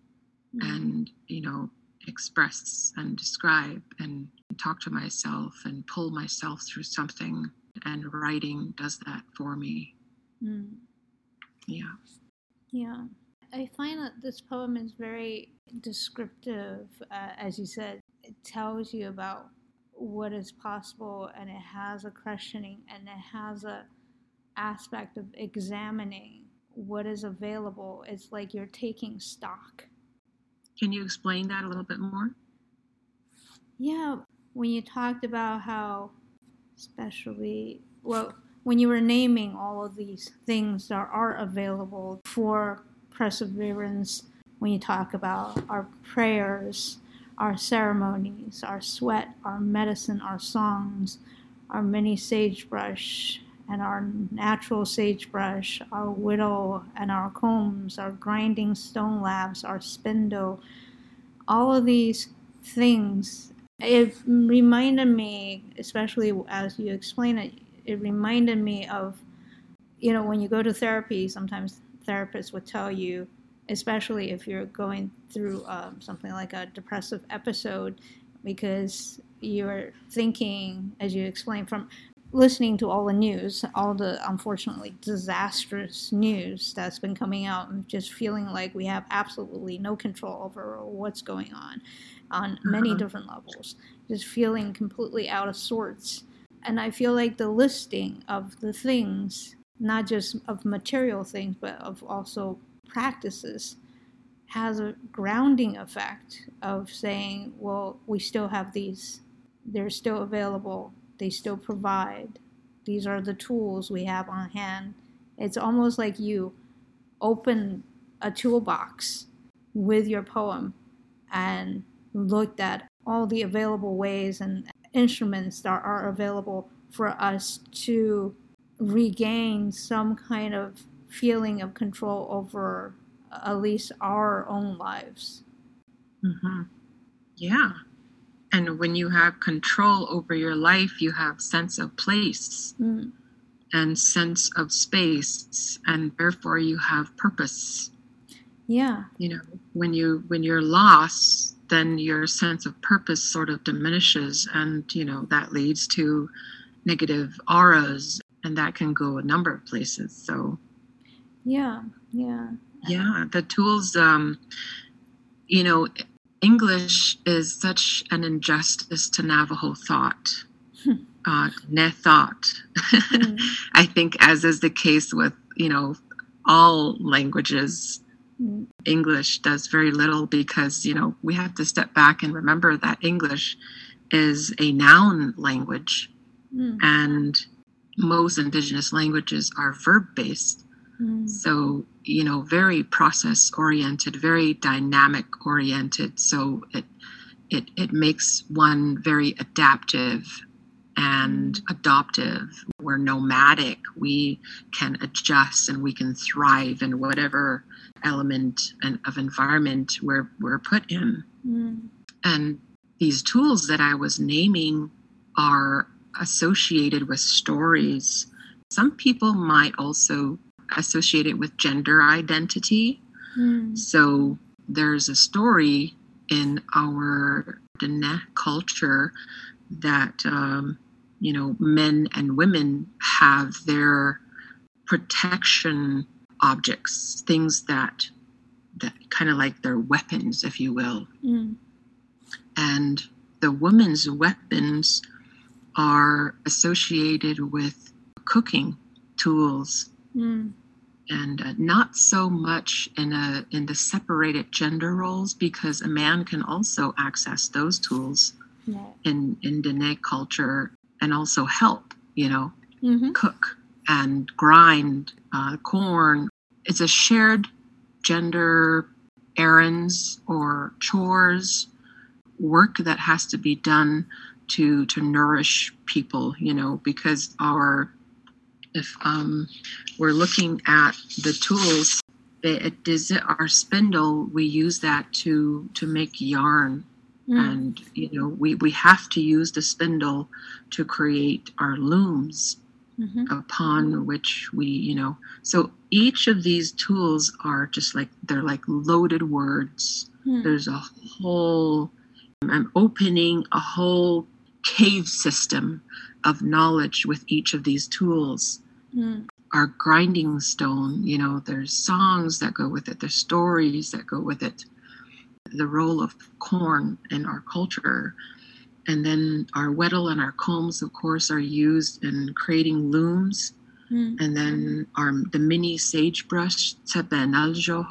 and, you know, express and describe and talk to myself and pull myself through something. And writing does that for me. Mm. Yeah. Yeah. I find that this poem is very descriptive, as you said. It tells you about what is possible, and it has a questioning, and it has a aspect of examining what is available. It's like you're taking stock. Can you explain that a little bit more? Yeah. When you talked about how, especially, well, when you were naming all of these things that are available for perseverance, when you talk about our prayers, our ceremonies, our sweat, our medicine, our songs, our mini sagebrush and our natural sagebrush, our whittle and our combs, our grinding stone labs, our spindle, all of these things, it reminded me, especially as you explain it, it reminded me of, you know, when you go to therapy, sometimes therapists would tell you, especially if you're going through something like a depressive episode, because you're thinking, as you explained, from listening to all the news, all the unfortunately disastrous news that's been coming out, and just feeling like we have absolutely no control over what's going on many different levels, just feeling completely out of sorts. And I feel like the listing of the things, not just of material things, but of also practices, has a grounding effect of saying, well, we still have these, they're still available, they still provide, these are the tools we have on hand. It's almost like you open a toolbox with your poem and looked at all the available ways and instruments that are available for us to regain some kind of feeling of control over at least our own lives. Mm-hmm. Yeah. And when you have control over your life, you have sense of place and sense of space, and therefore you have purpose. Yeah. You know, when you're lost, then your sense of purpose sort of diminishes, and, you know, that leads to negative auras, and that can go a number of places. So yeah, the tools, you know, English is such an injustice to Navajo thought, ne thought. I think, as is the case with, you know, all languages, English does very little, because, you know, we have to step back and remember that English is a noun language, and most indigenous languages are verb-based. So, you know, very process-oriented, very dynamic-oriented. So it makes one very adaptive and adoptive. We're nomadic. We can adjust and we can thrive in whatever element and of environment we're put in. And these tools that I was naming are associated with stories. Some people might also associated with gender identity. So there's a story in our Diné culture that, you know, men and women have their protection objects, things that kind of like their weapons, if you will. And the woman's weapons are associated with cooking tools, and not so much in the separated gender roles, because a man can also access those tools in Diné culture, and also help, you know, cook and grind corn. It's a shared gender errands or chores, work that has to be done to nourish people, you know, because if we're looking at the tools, our spindle, we use that to make yarn. And, you know, we have to use the spindle to create our looms upon which we, you know. So each of these tools are just like, they're like loaded words. There's a whole I'm opening a whole cave system of knowledge with each of these tools. Our grinding stone, you know, there's songs that go with it, there's stories that go with it, the role of corn in our culture. And then our wettle and our combs, of course, are used in creating looms. And then the mini sagebrush, tsepe analjo,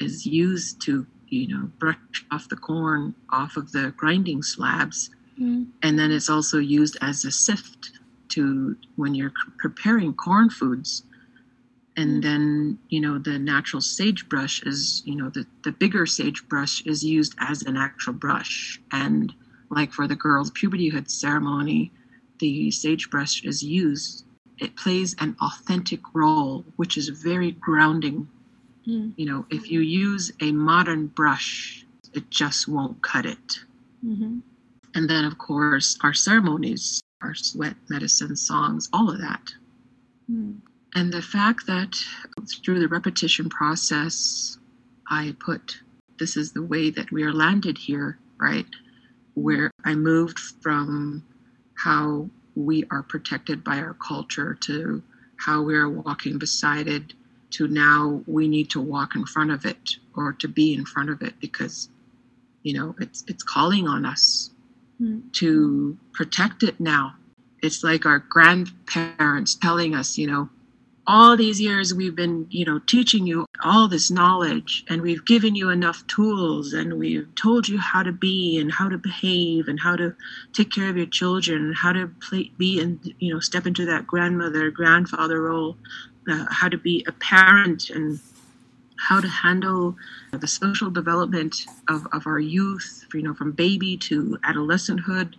is used to, you know, brush off the corn off of the grinding slabs. And then it's also used as a sift to when you're preparing corn foods. And then, you know, the natural sagebrush is, you know, the bigger sagebrush is used as an actual brush. And like for the girls' puberty hood ceremony, the sagebrush is used. It plays an authentic role, which is very grounding. You know, if you use a modern brush, it just won't cut it. And then, of course, our ceremonies, our sweat, medicine, songs, all of that. And the fact that through the repetition process, I put, this is the way that we are landed here, right? Where I moved from how we are protected by our culture to how we are walking beside it to now we need to walk in front of it or to be in front of it because, you know, it's calling on us. To protect it now. It's like our grandparents telling us, you know, all these years we've been, you know, teaching you all this knowledge and we've given you enough tools and we've told you how to be and how to behave and how to take care of your children and how to be and, you know, step into that grandmother, grandfather role, how to be a parent and how to handle the social development of our youth, you know, from baby to adolescenthood.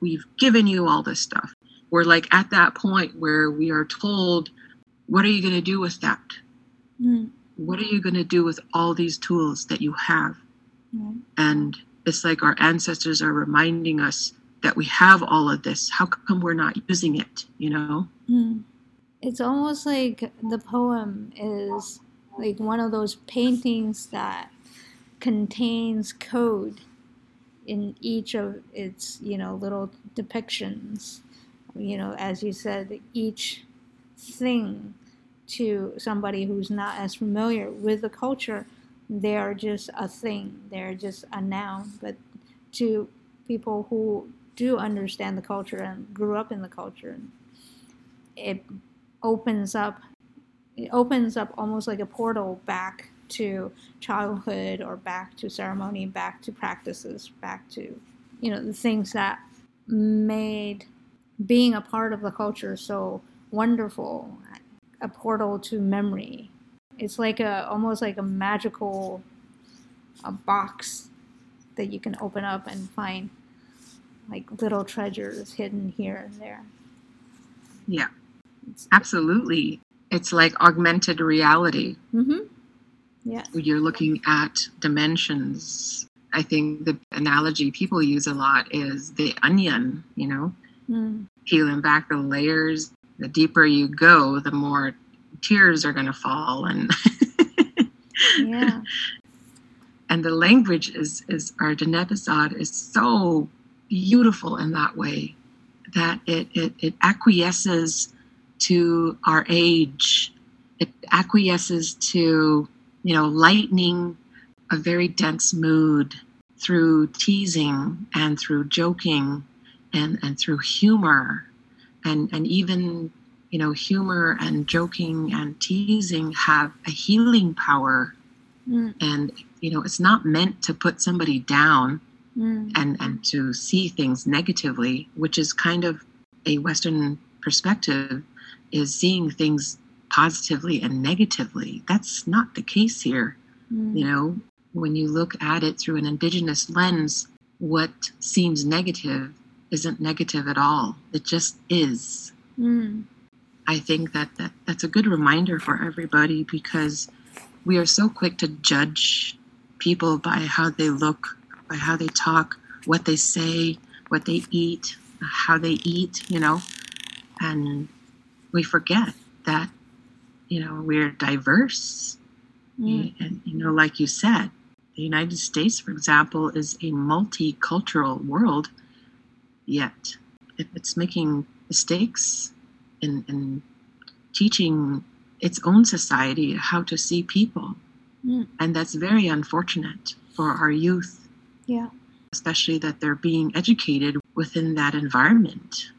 We've given you all this stuff. We're like at that point where we are told, what are you going to do with that? What are you going to do with all these tools that you have? And it's like our ancestors are reminding us that we have all of this. How come we're not using it, you know? It's almost like the poem is like one of those paintings that contains code in each of its, you know, little depictions. You know, as you said, each thing to somebody who's not as familiar with the culture, they are just a thing, they're just a noun. But to people who do understand the culture and grew up in the culture, it opens up almost like a portal back to childhood or back to ceremony, back to practices, back to, you know, the things that made being a part of the culture so wonderful, a portal to memory. It's like almost like a magical box that you can open up and find like little treasures hidden here and there. Yeah, absolutely. It's like augmented reality. Yeah, you're looking at dimensions. I think the analogy people use a lot is the onion, you know, peeling back the layers. The deeper you go, the more tears are going to fall. And and the language is our Diné Bizaad is so beautiful in that way that it acquiesces to our age. It acquiesces to, you know, lightening a very dense mood through teasing and through joking and through humor. And even, you know, humor and joking and teasing have a healing power. And, you know, it's not meant to put somebody down and to see things negatively, which is kind of a Western perspective, is seeing things positively and negatively. That's not the case here. You know, when you look at it through an indigenous lens, what seems negative isn't negative at all. It just is. I think that's a good reminder for everybody because we are so quick to judge people by how they look, by how they talk, what they say, what they eat, how they eat, you know, and we forget that, you know, we're diverse. And, you know, like you said, The United States, for example, is a multicultural world, yet if it's making mistakes in teaching its own society how to see people, and that's very unfortunate for our youth, especially that they're being educated within that environment.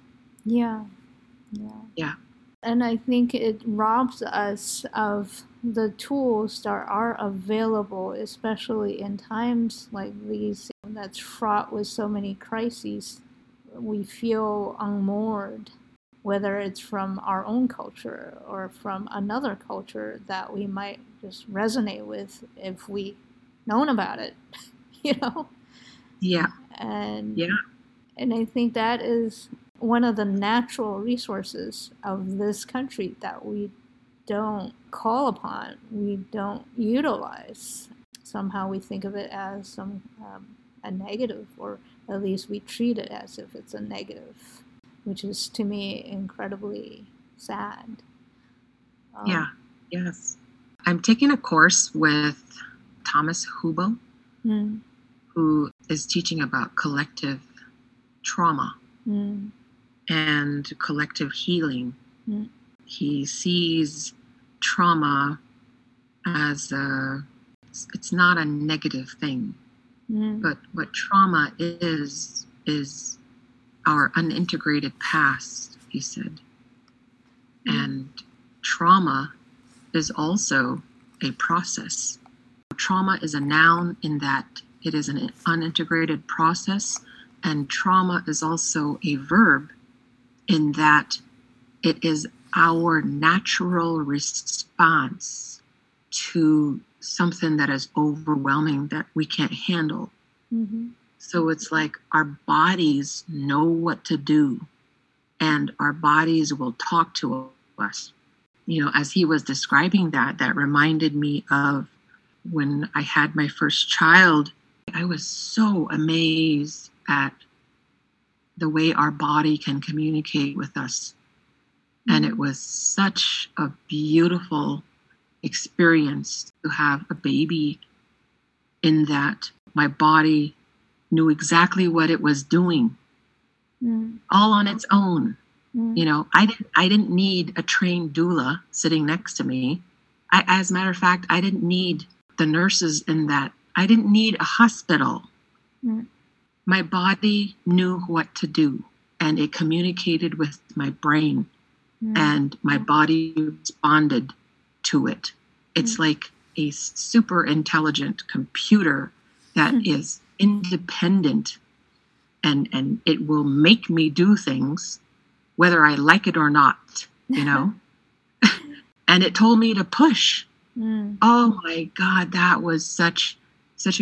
And I think it robs us of the tools that are available, especially in times like these that's fraught with so many crises. We feel unmoored, whether it's from our own culture or from another culture that we might just resonate with if we known about it, you know? And I think that is one of the natural resources of this country that we don't call upon, we don't utilize. Somehow we think of it as some a negative, or at least we treat it as if it's a negative, which is to me incredibly sad. I'm taking a course with Thomas Hubel, who is teaching about collective trauma and collective healing. He sees trauma as it's not a negative thing, but what trauma is our unintegrated past, he said. And trauma is also a process. Trauma is a noun in that it is an unintegrated process, and trauma is also a verb in that it is our natural response to something that is overwhelming that we can't handle. So it's like our bodies know what to do, and our bodies will talk to us. You know, as he was describing that, that reminded me of when I had my first child. I was so amazed at the way our body can communicate with us. And it was such a beautiful experience to have a baby, in that my body knew exactly what it was doing, all on its own. You know, I didn't need a trained doula sitting next to me. As a matter of fact, I didn't need the nurses in that. I didn't need a hospital. My body knew what to do, and it communicated with my brain, and my body responded to it. It's like a super intelligent computer that is independent, and it will make me do things whether I like it or not, you know? And it told me to push. Oh my God, that was such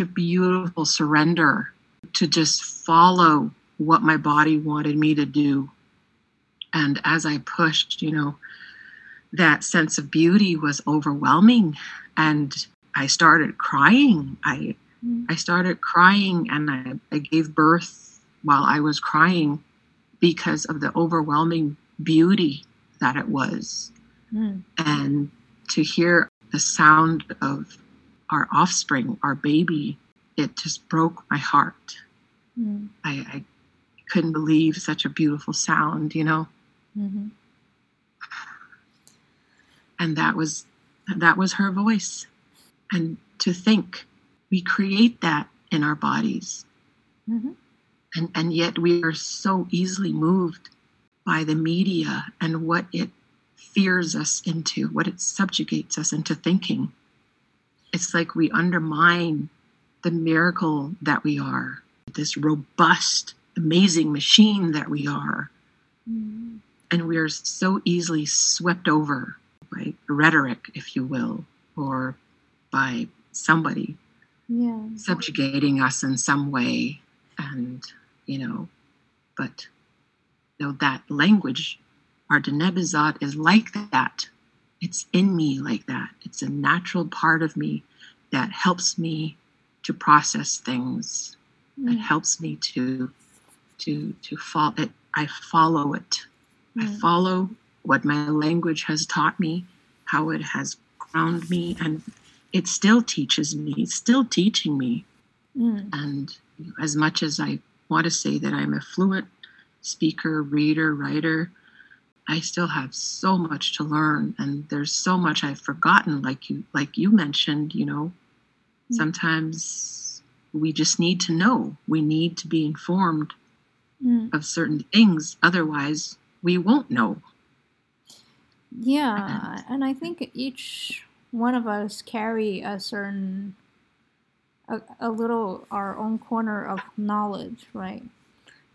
a beautiful surrender to just follow what my body wanted me to do. And as I pushed, you know, that sense of beauty was overwhelming, and I started crying. I started crying, and I gave birth while I was crying because of the overwhelming beauty that it was. And to hear the sound of our offspring, our baby, it just broke my heart. I couldn't believe such a beautiful sound, you know. And that was her voice. And to think we create that in our bodies, and yet we are so easily moved by the media and what it fears us into, what it subjugates us into thinking. It's like we undermine the miracle that we are, this robust, amazing machine that we are. And we are so easily swept over by rhetoric, if you will, or by somebody subjugating us in some way. And, you know, but, you know, that language, our Diné Bizaad, is like that. It's in me like that. It's a natural part of me that helps me to process things. It helps me to follow it. I follow it. I follow what my language has taught me, how it has ground me, and it still teaches me, it's still teaching me. Mm. And as much as I want to say that I'm a fluent speaker, reader, writer, I still have so much to learn, and there's so much I've forgotten, like you mentioned, you know. Mm. Sometimes we just need to know. We need to be informed of certain things, otherwise we won't know. Yeah, and I think each one of us carry a certain, a little, our own corner of knowledge, right?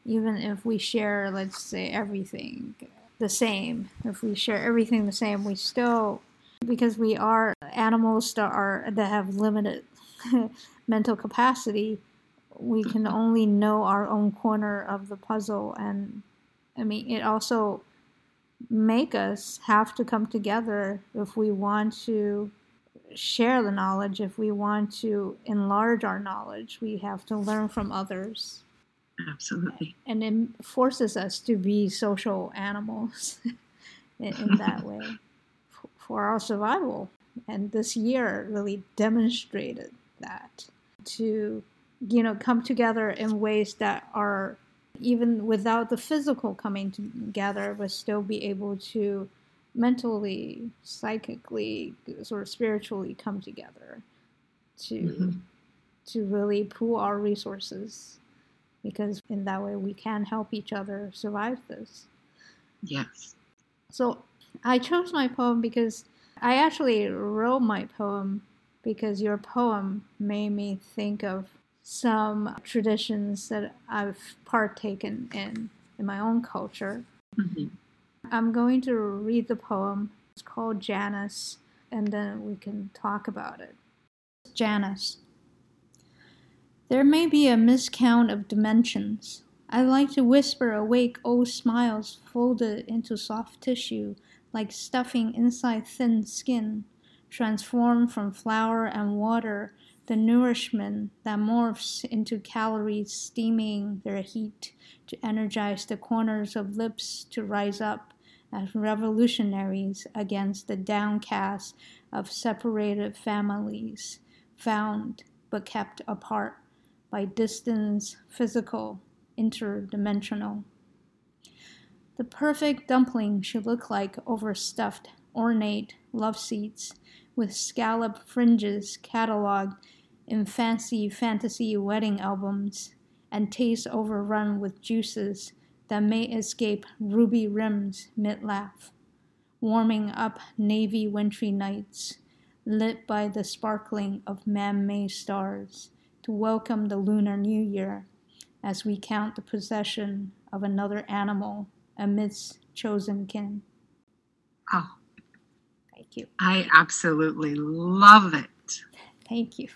Even if we share, let's say, everything the same, if we share everything the same, we still, because we are animals that have limited mental capacity, we can only know our own corner of the puzzle. And I mean, it also make us have to come together if we want to share the knowledge, if we want to enlarge our knowledge, we have to learn from others. Absolutely. And it forces us to be social animals in that way for our survival. And this year really demonstrated that, to, you know, come together in ways that are, even without the physical coming together, but still be able to mentally, psychically, sort of spiritually come together to really pool our resources, because in that way we can help each other survive this. Yes. So I chose my poem because I actually wrote my poem because your poem made me think of some traditions that I've partaken in my own culture. Mm-hmm. I'm going to read the poem. It's called Janus, and then we can talk about it. Janus. There may be a miscount of dimensions. I like to whisper awake old smiles folded into soft tissue, like stuffing inside thin skin, transformed from flour and water, the nourishment that morphs into calories steaming their heat to energize the corners of lips to rise up as revolutionaries against the downcast of separated families, found but kept apart by distance, physical, interdimensional. The perfect dumpling should look like overstuffed, ornate love seats with scallop fringes cataloged in fancy fantasy wedding albums, and taste overrun with juices that may escape ruby rims mid-laugh, warming up navy wintry nights, lit by the sparkling of man-made stars, to welcome the Lunar New Year as we count the possession of another animal amidst chosen kin. Oh. Thank you. I absolutely love it. Thank you.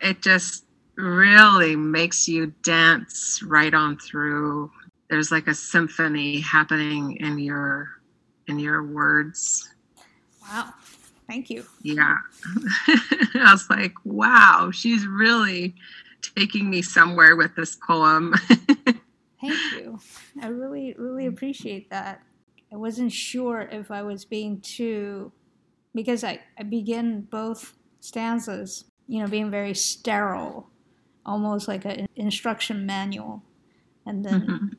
It just really makes you dance right on through. There's like a symphony happening in your words. Wow. Thank you. Yeah. I was like, wow, she's really taking me somewhere with this poem. Thank you. I really, really appreciate that. I wasn't sure if I was being too, because I begin both stanzas, you know, being very sterile, almost like an instruction manual, and then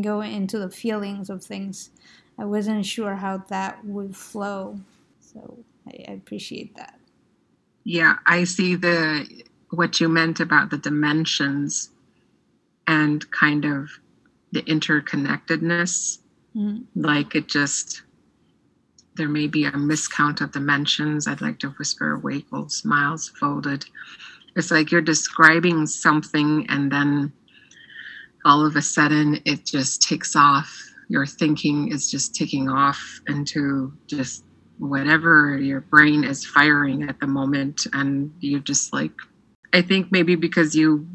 going into the feelings of things. I wasn't sure how that would flow, so I appreciate that. Yeah, I see what you meant about the dimensions and kind of the interconnectedness. Like it just, there may be a miscount of dimensions. I'd like to whisper awake old smiles folded. It's like you're describing something, and then all of a sudden it just takes off. Your thinking is just taking off into just whatever your brain is firing at the moment. And you're just like, I think maybe because you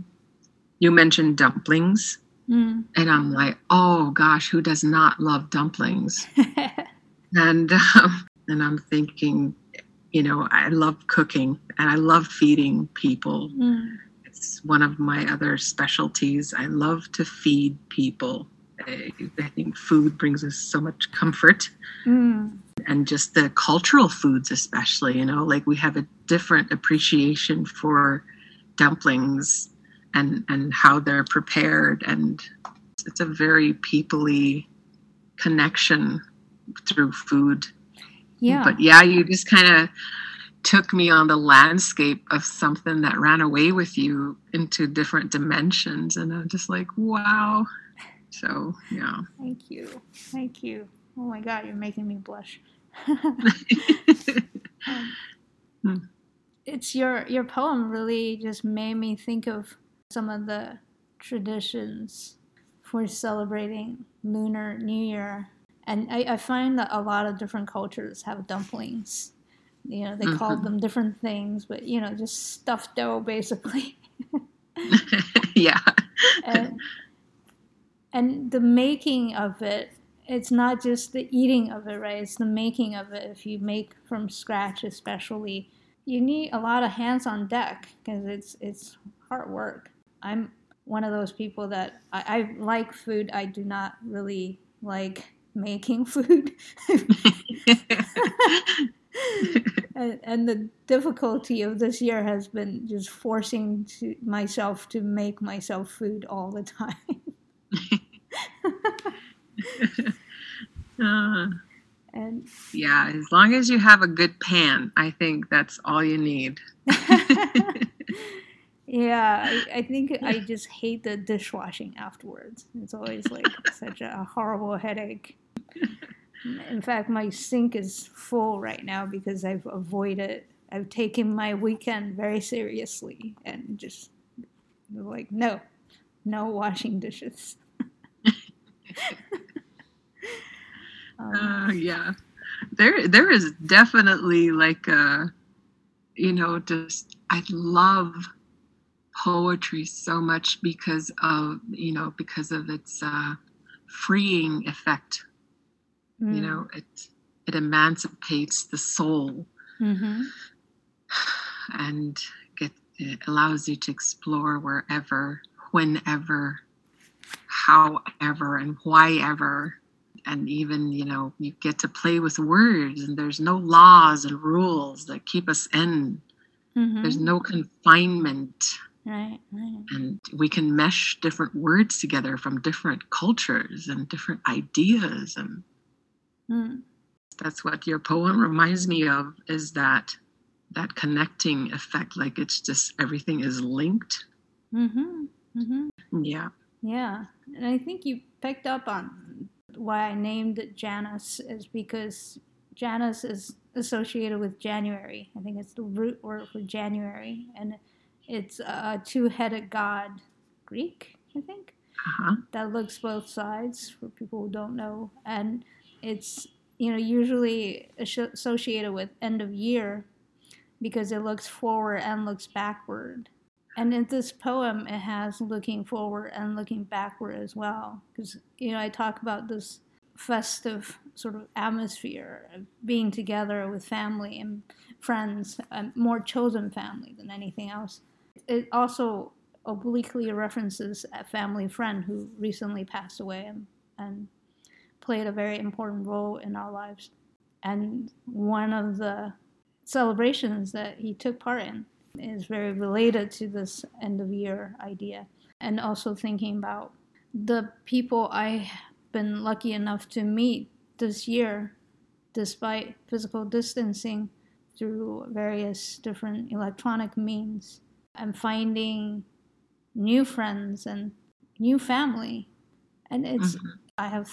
mentioned dumplings. Mm. And I'm like, oh gosh, who does not love dumplings? and I'm thinking, you know, I love cooking and I love feeding people. Mm. It's one of my other specialties. I love to feed people. I think food brings us so much comfort. Mm. and just the cultural foods especially, you know, like we have a different appreciation for dumplings and how they're prepared. And it's a very people-y connection through food. Yeah. But yeah, you just kind of took me on the landscape of something that ran away with you into different dimensions. And I'm just like, wow. So, yeah. Thank you. Thank you. Oh my God, you're making me blush. It's your poem really just made me think of some of the traditions for celebrating Lunar New Year. And I find that a lot of different cultures have dumplings. You know, they mm-hmm. call them different things, but, you know, just stuffed dough, basically. Yeah. And the making of it, it's not just the eating of it, right? It's the making of it. If you make from scratch especially, you need a lot of hands on deck because it's hard work. I'm one of those people that I like food. I do not really like making food. And the difficulty of this year has been just forcing myself to make myself food all the time. And yeah, as long as you have a good pan, I think that's all you need. Yeah, I think I just hate the dishwashing afterwards. It's always like such a horrible headache. In fact, my sink is full right now because I've taken my weekend very seriously and just like, no washing dishes. Yeah, there is definitely like a, you know, just I love poetry so much because of its freeing effect. Mm. You know, it emancipates the soul, mm-hmm. and it allows you to explore wherever, whenever, however, and why ever. And even, you know, you get to play with words, and there's no laws and rules that keep us in. Mm-hmm. There's no confinement. Right. And we can mesh different words together from different cultures and different ideas. And that's what your poem reminds me of, is that connecting effect. Like, it's just everything is linked. Mm-hmm. Mm-hmm. Yeah. Yeah. And I think you picked up on why I named it Janus, is because Janus is associated with January. I think it's the root word for January, and it's a two-headed god, Greek, I think, that looks both sides for people who don't know. And it's, you know, usually associated with end of year because it looks forward and looks backward. And in this poem, it has looking forward and looking backward as well. Because, you know, I talk about this festive sort of atmosphere of being together with family and friends, more chosen family than anything else. It also obliquely references a family friend who recently passed away and played a very important role in our lives. And one of the celebrations that he took part in is very related to this end of year idea, and also thinking about the people I've been lucky enough to meet this year, despite physical distancing, through various different electronic means. I'm finding new friends and new family, and it's mm-hmm. I have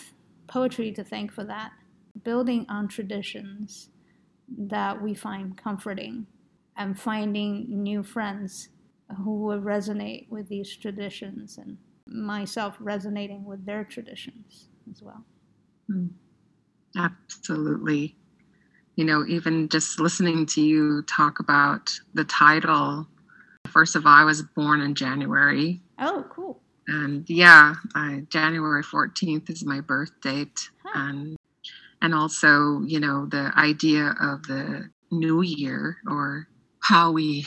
poetry to thank for that, building on traditions that we find comforting. I'm finding new friends who will resonate with these traditions, and myself resonating with their traditions as well. Absolutely. You know, even just listening to you talk about the title, first of all, I was born in January. Oh, cool. And yeah, January 14th is my birth date. Huh. And also, you know, the idea of the new year, or how we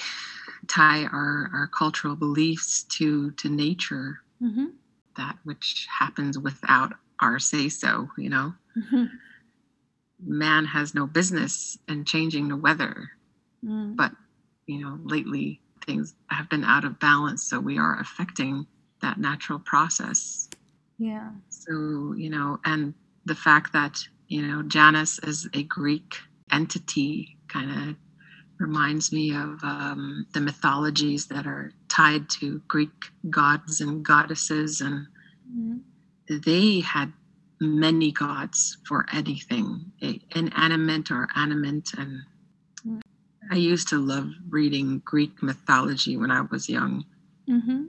tie our cultural beliefs to nature, mm-hmm. that which happens without our say-so, you know. Mm-hmm. man has no business in changing the weather. Mm. But, lately things have been out of balance, so we are affecting that natural process. Yeah. So, and the fact that, Janus is a Greek entity kind of reminds me of the mythologies that are tied to Greek gods and goddesses, and mm-hmm. they had many gods for anything, inanimate or animate. And mm-hmm. I used to love reading Greek mythology when I was young, mm-hmm.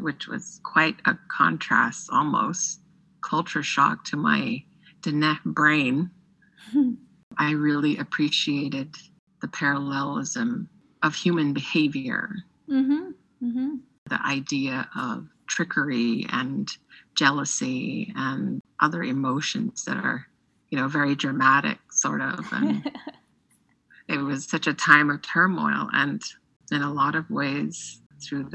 which was quite a contrast, almost culture shock to my Diné brain. Mm-hmm. I really appreciated the parallelism of human behavior, mm-hmm. Mm-hmm. the idea of trickery and jealousy and other emotions that are, very dramatic, sort of. And it was such a time of turmoil, and in a lot of ways, through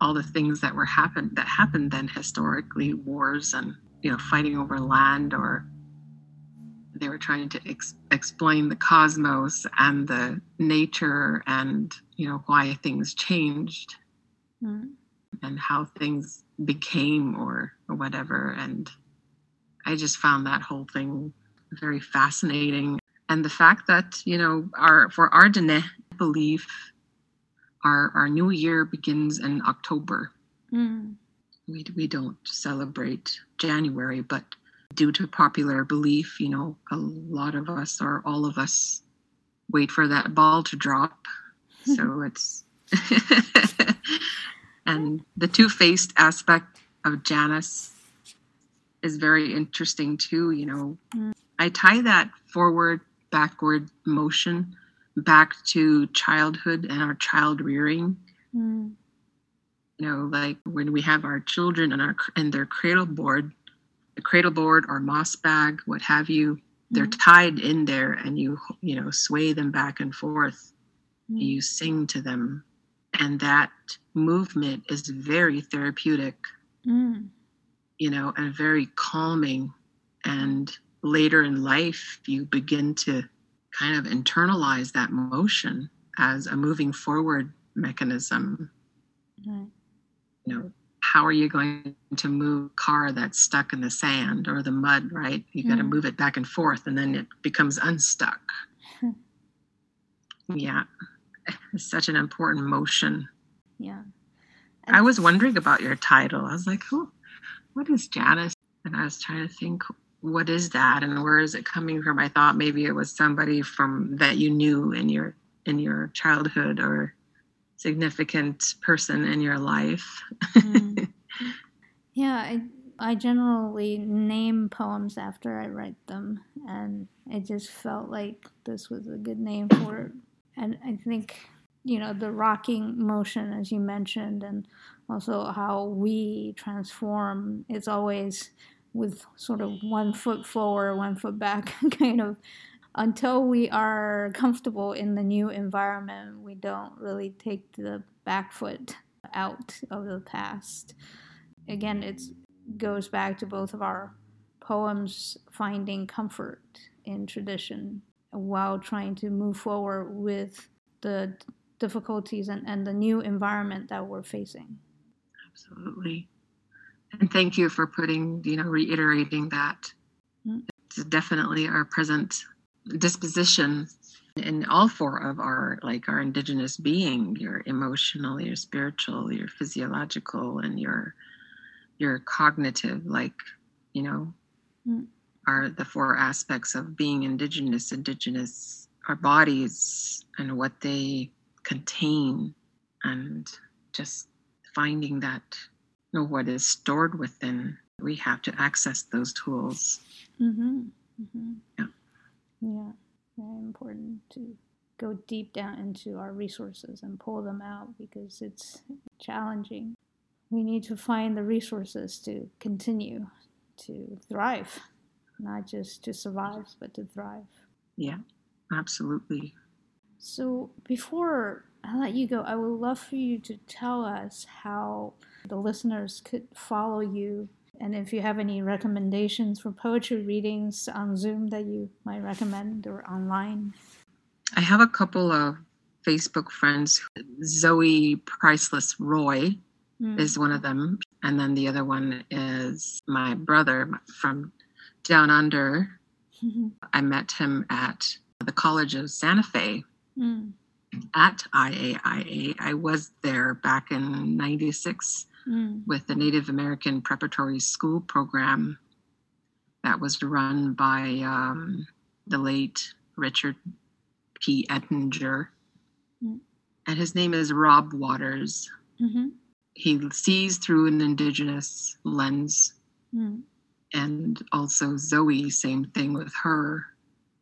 all the things that happened then historically, wars and fighting over land, or they were trying to explain the cosmos and the nature and, why things changed mm. and how things became or whatever. And I just found that whole thing very fascinating. And the fact that, for our Diné belief, our new year begins in October. Mm. We don't celebrate January, but due to popular belief, a lot of us, or all of us, wait for that ball to drop. So it's... And the two-faced aspect of Janus is very interesting too, Mm. I tie that forward, backward motion back to childhood and our child rearing. Mm. Like when we have our children and their cradle board, the cradle board or moss bag, what have you, they're mm-hmm. tied in there, and you sway them back and forth. Mm-hmm. You sing to them, and that movement is very therapeutic, mm-hmm. And very calming. And later in life, you begin to kind of internalize that motion as a moving forward mechanism. Mm-hmm. How are you going to move a car that's stuck in the sand or the mud, right? You got to move it back and forth, and then it becomes unstuck. Yeah. It's such an important motion. Yeah. I was wondering about your title. I was like, what is Janus? And I was trying to think, what is that and where is it coming from? I thought maybe it was somebody that you knew in your childhood, or significant person in your life. Mm. Yeah, I generally name poems after I write them, and I just felt like this was a good name for it. And I think, the rocking motion, as you mentioned, and also how we transform, it's always with sort of one foot forward, one foot back, kind of. Until we are comfortable in the new environment, we don't really take the back foot out of the past. Again, it goes back to both of our poems finding comfort in tradition while trying to move forward with the difficulties and the new environment that we're facing. Absolutely. And thank you for reiterating that. Mm-hmm. It's definitely our present disposition in all four of our indigenous being, your emotional, your spiritual, your physiological, and your cognitive, mm. are the four aspects of being indigenous, our bodies and what they contain, and just finding that what is stored within. We have to access those tools. Mm-hmm. Mm-hmm. Yeah. Yeah, very important to go deep down into our resources and pull them out, because it's challenging. We need to find the resources to continue to thrive, not just to survive, but to thrive. Yeah, absolutely. So before I let you go, I would love for you to tell us how the listeners could follow you And if you have any recommendations for poetry readings on Zoom that you might recommend or online. I have a couple of Facebook friends. Zoe Priceless Roy is one of them. And then the other one is my brother from Down Under. Mm-hmm. I met him at the College of Santa Fe at IAIA. I was there back in 96 with the Native American Preparatory School program that was run by the late Richard P. Ettinger. Mm. And his name is Rob Waters. Mm-hmm. He sees through an indigenous lens. Mm. And also Zoe, same thing with her.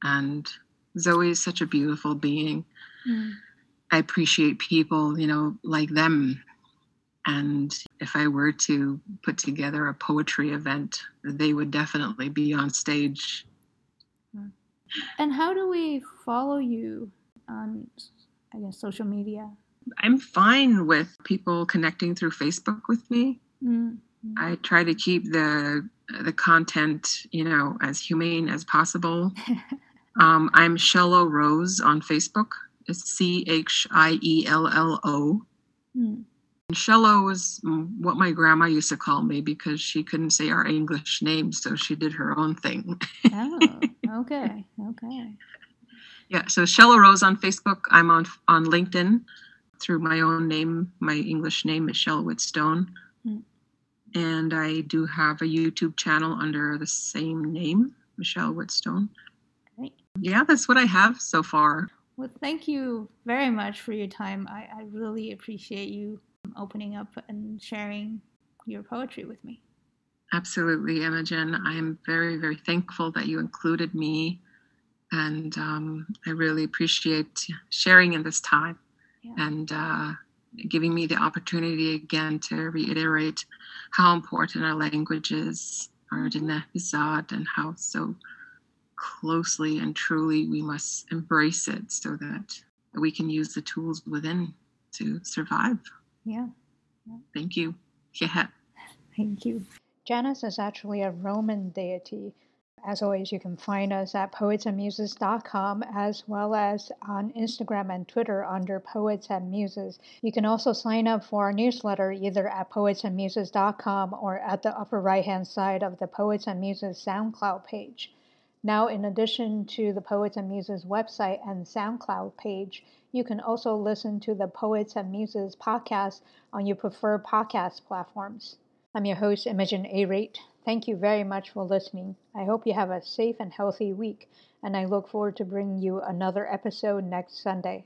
And Zoe is such a beautiful being. Mm. I appreciate people, you know, like them. And if I were to put together a poetry event, they would definitely be on stage. And how do we follow you on, I guess, social media? I'm fine with people connecting through Facebook with me. Mm-hmm. I try to keep the content, you know, as humane as possible. I'm Shello Rose on Facebook. It's Chilello. Mm. Shello was what my grandma used to call me because she couldn't say our English name, so she did her own thing. Okay. Yeah, so Shello Rose on Facebook. I'm on LinkedIn through my own name, my English name, Michelle Whitestone. Mm. And I do have a YouTube channel under the same name, Michelle Whitestone. Great. Yeah, that's what I have so far. Well, thank you very much for your time. I really appreciate you opening up and sharing your poetry with me. Absolutely, Imogen. I am very, very thankful that you included me. And I really appreciate sharing in this time and giving me the opportunity again to reiterate how important our language is, our Diné Bizaad, and how so closely and truly we must embrace it so that we can use the tools within to survive. Yeah. Thank you. Yeah. Thank you. Janus is actually a Roman deity. As always, you can find us at poetsandmuses.com as well as on Instagram and Twitter under Poets and Muses. You can also sign up for our newsletter either at poetsandmuses.com or at the upper right-hand side of the Poets and Muses SoundCloud page. Now, in addition to the Poets and Muses website and SoundCloud page, you can also listen to the Poets and Muses podcast on your preferred podcast platforms. I'm your host, Imogen A. Rate. Thank you very much for listening. I hope you have a safe and healthy week, and I look forward to bringing you another episode next Sunday.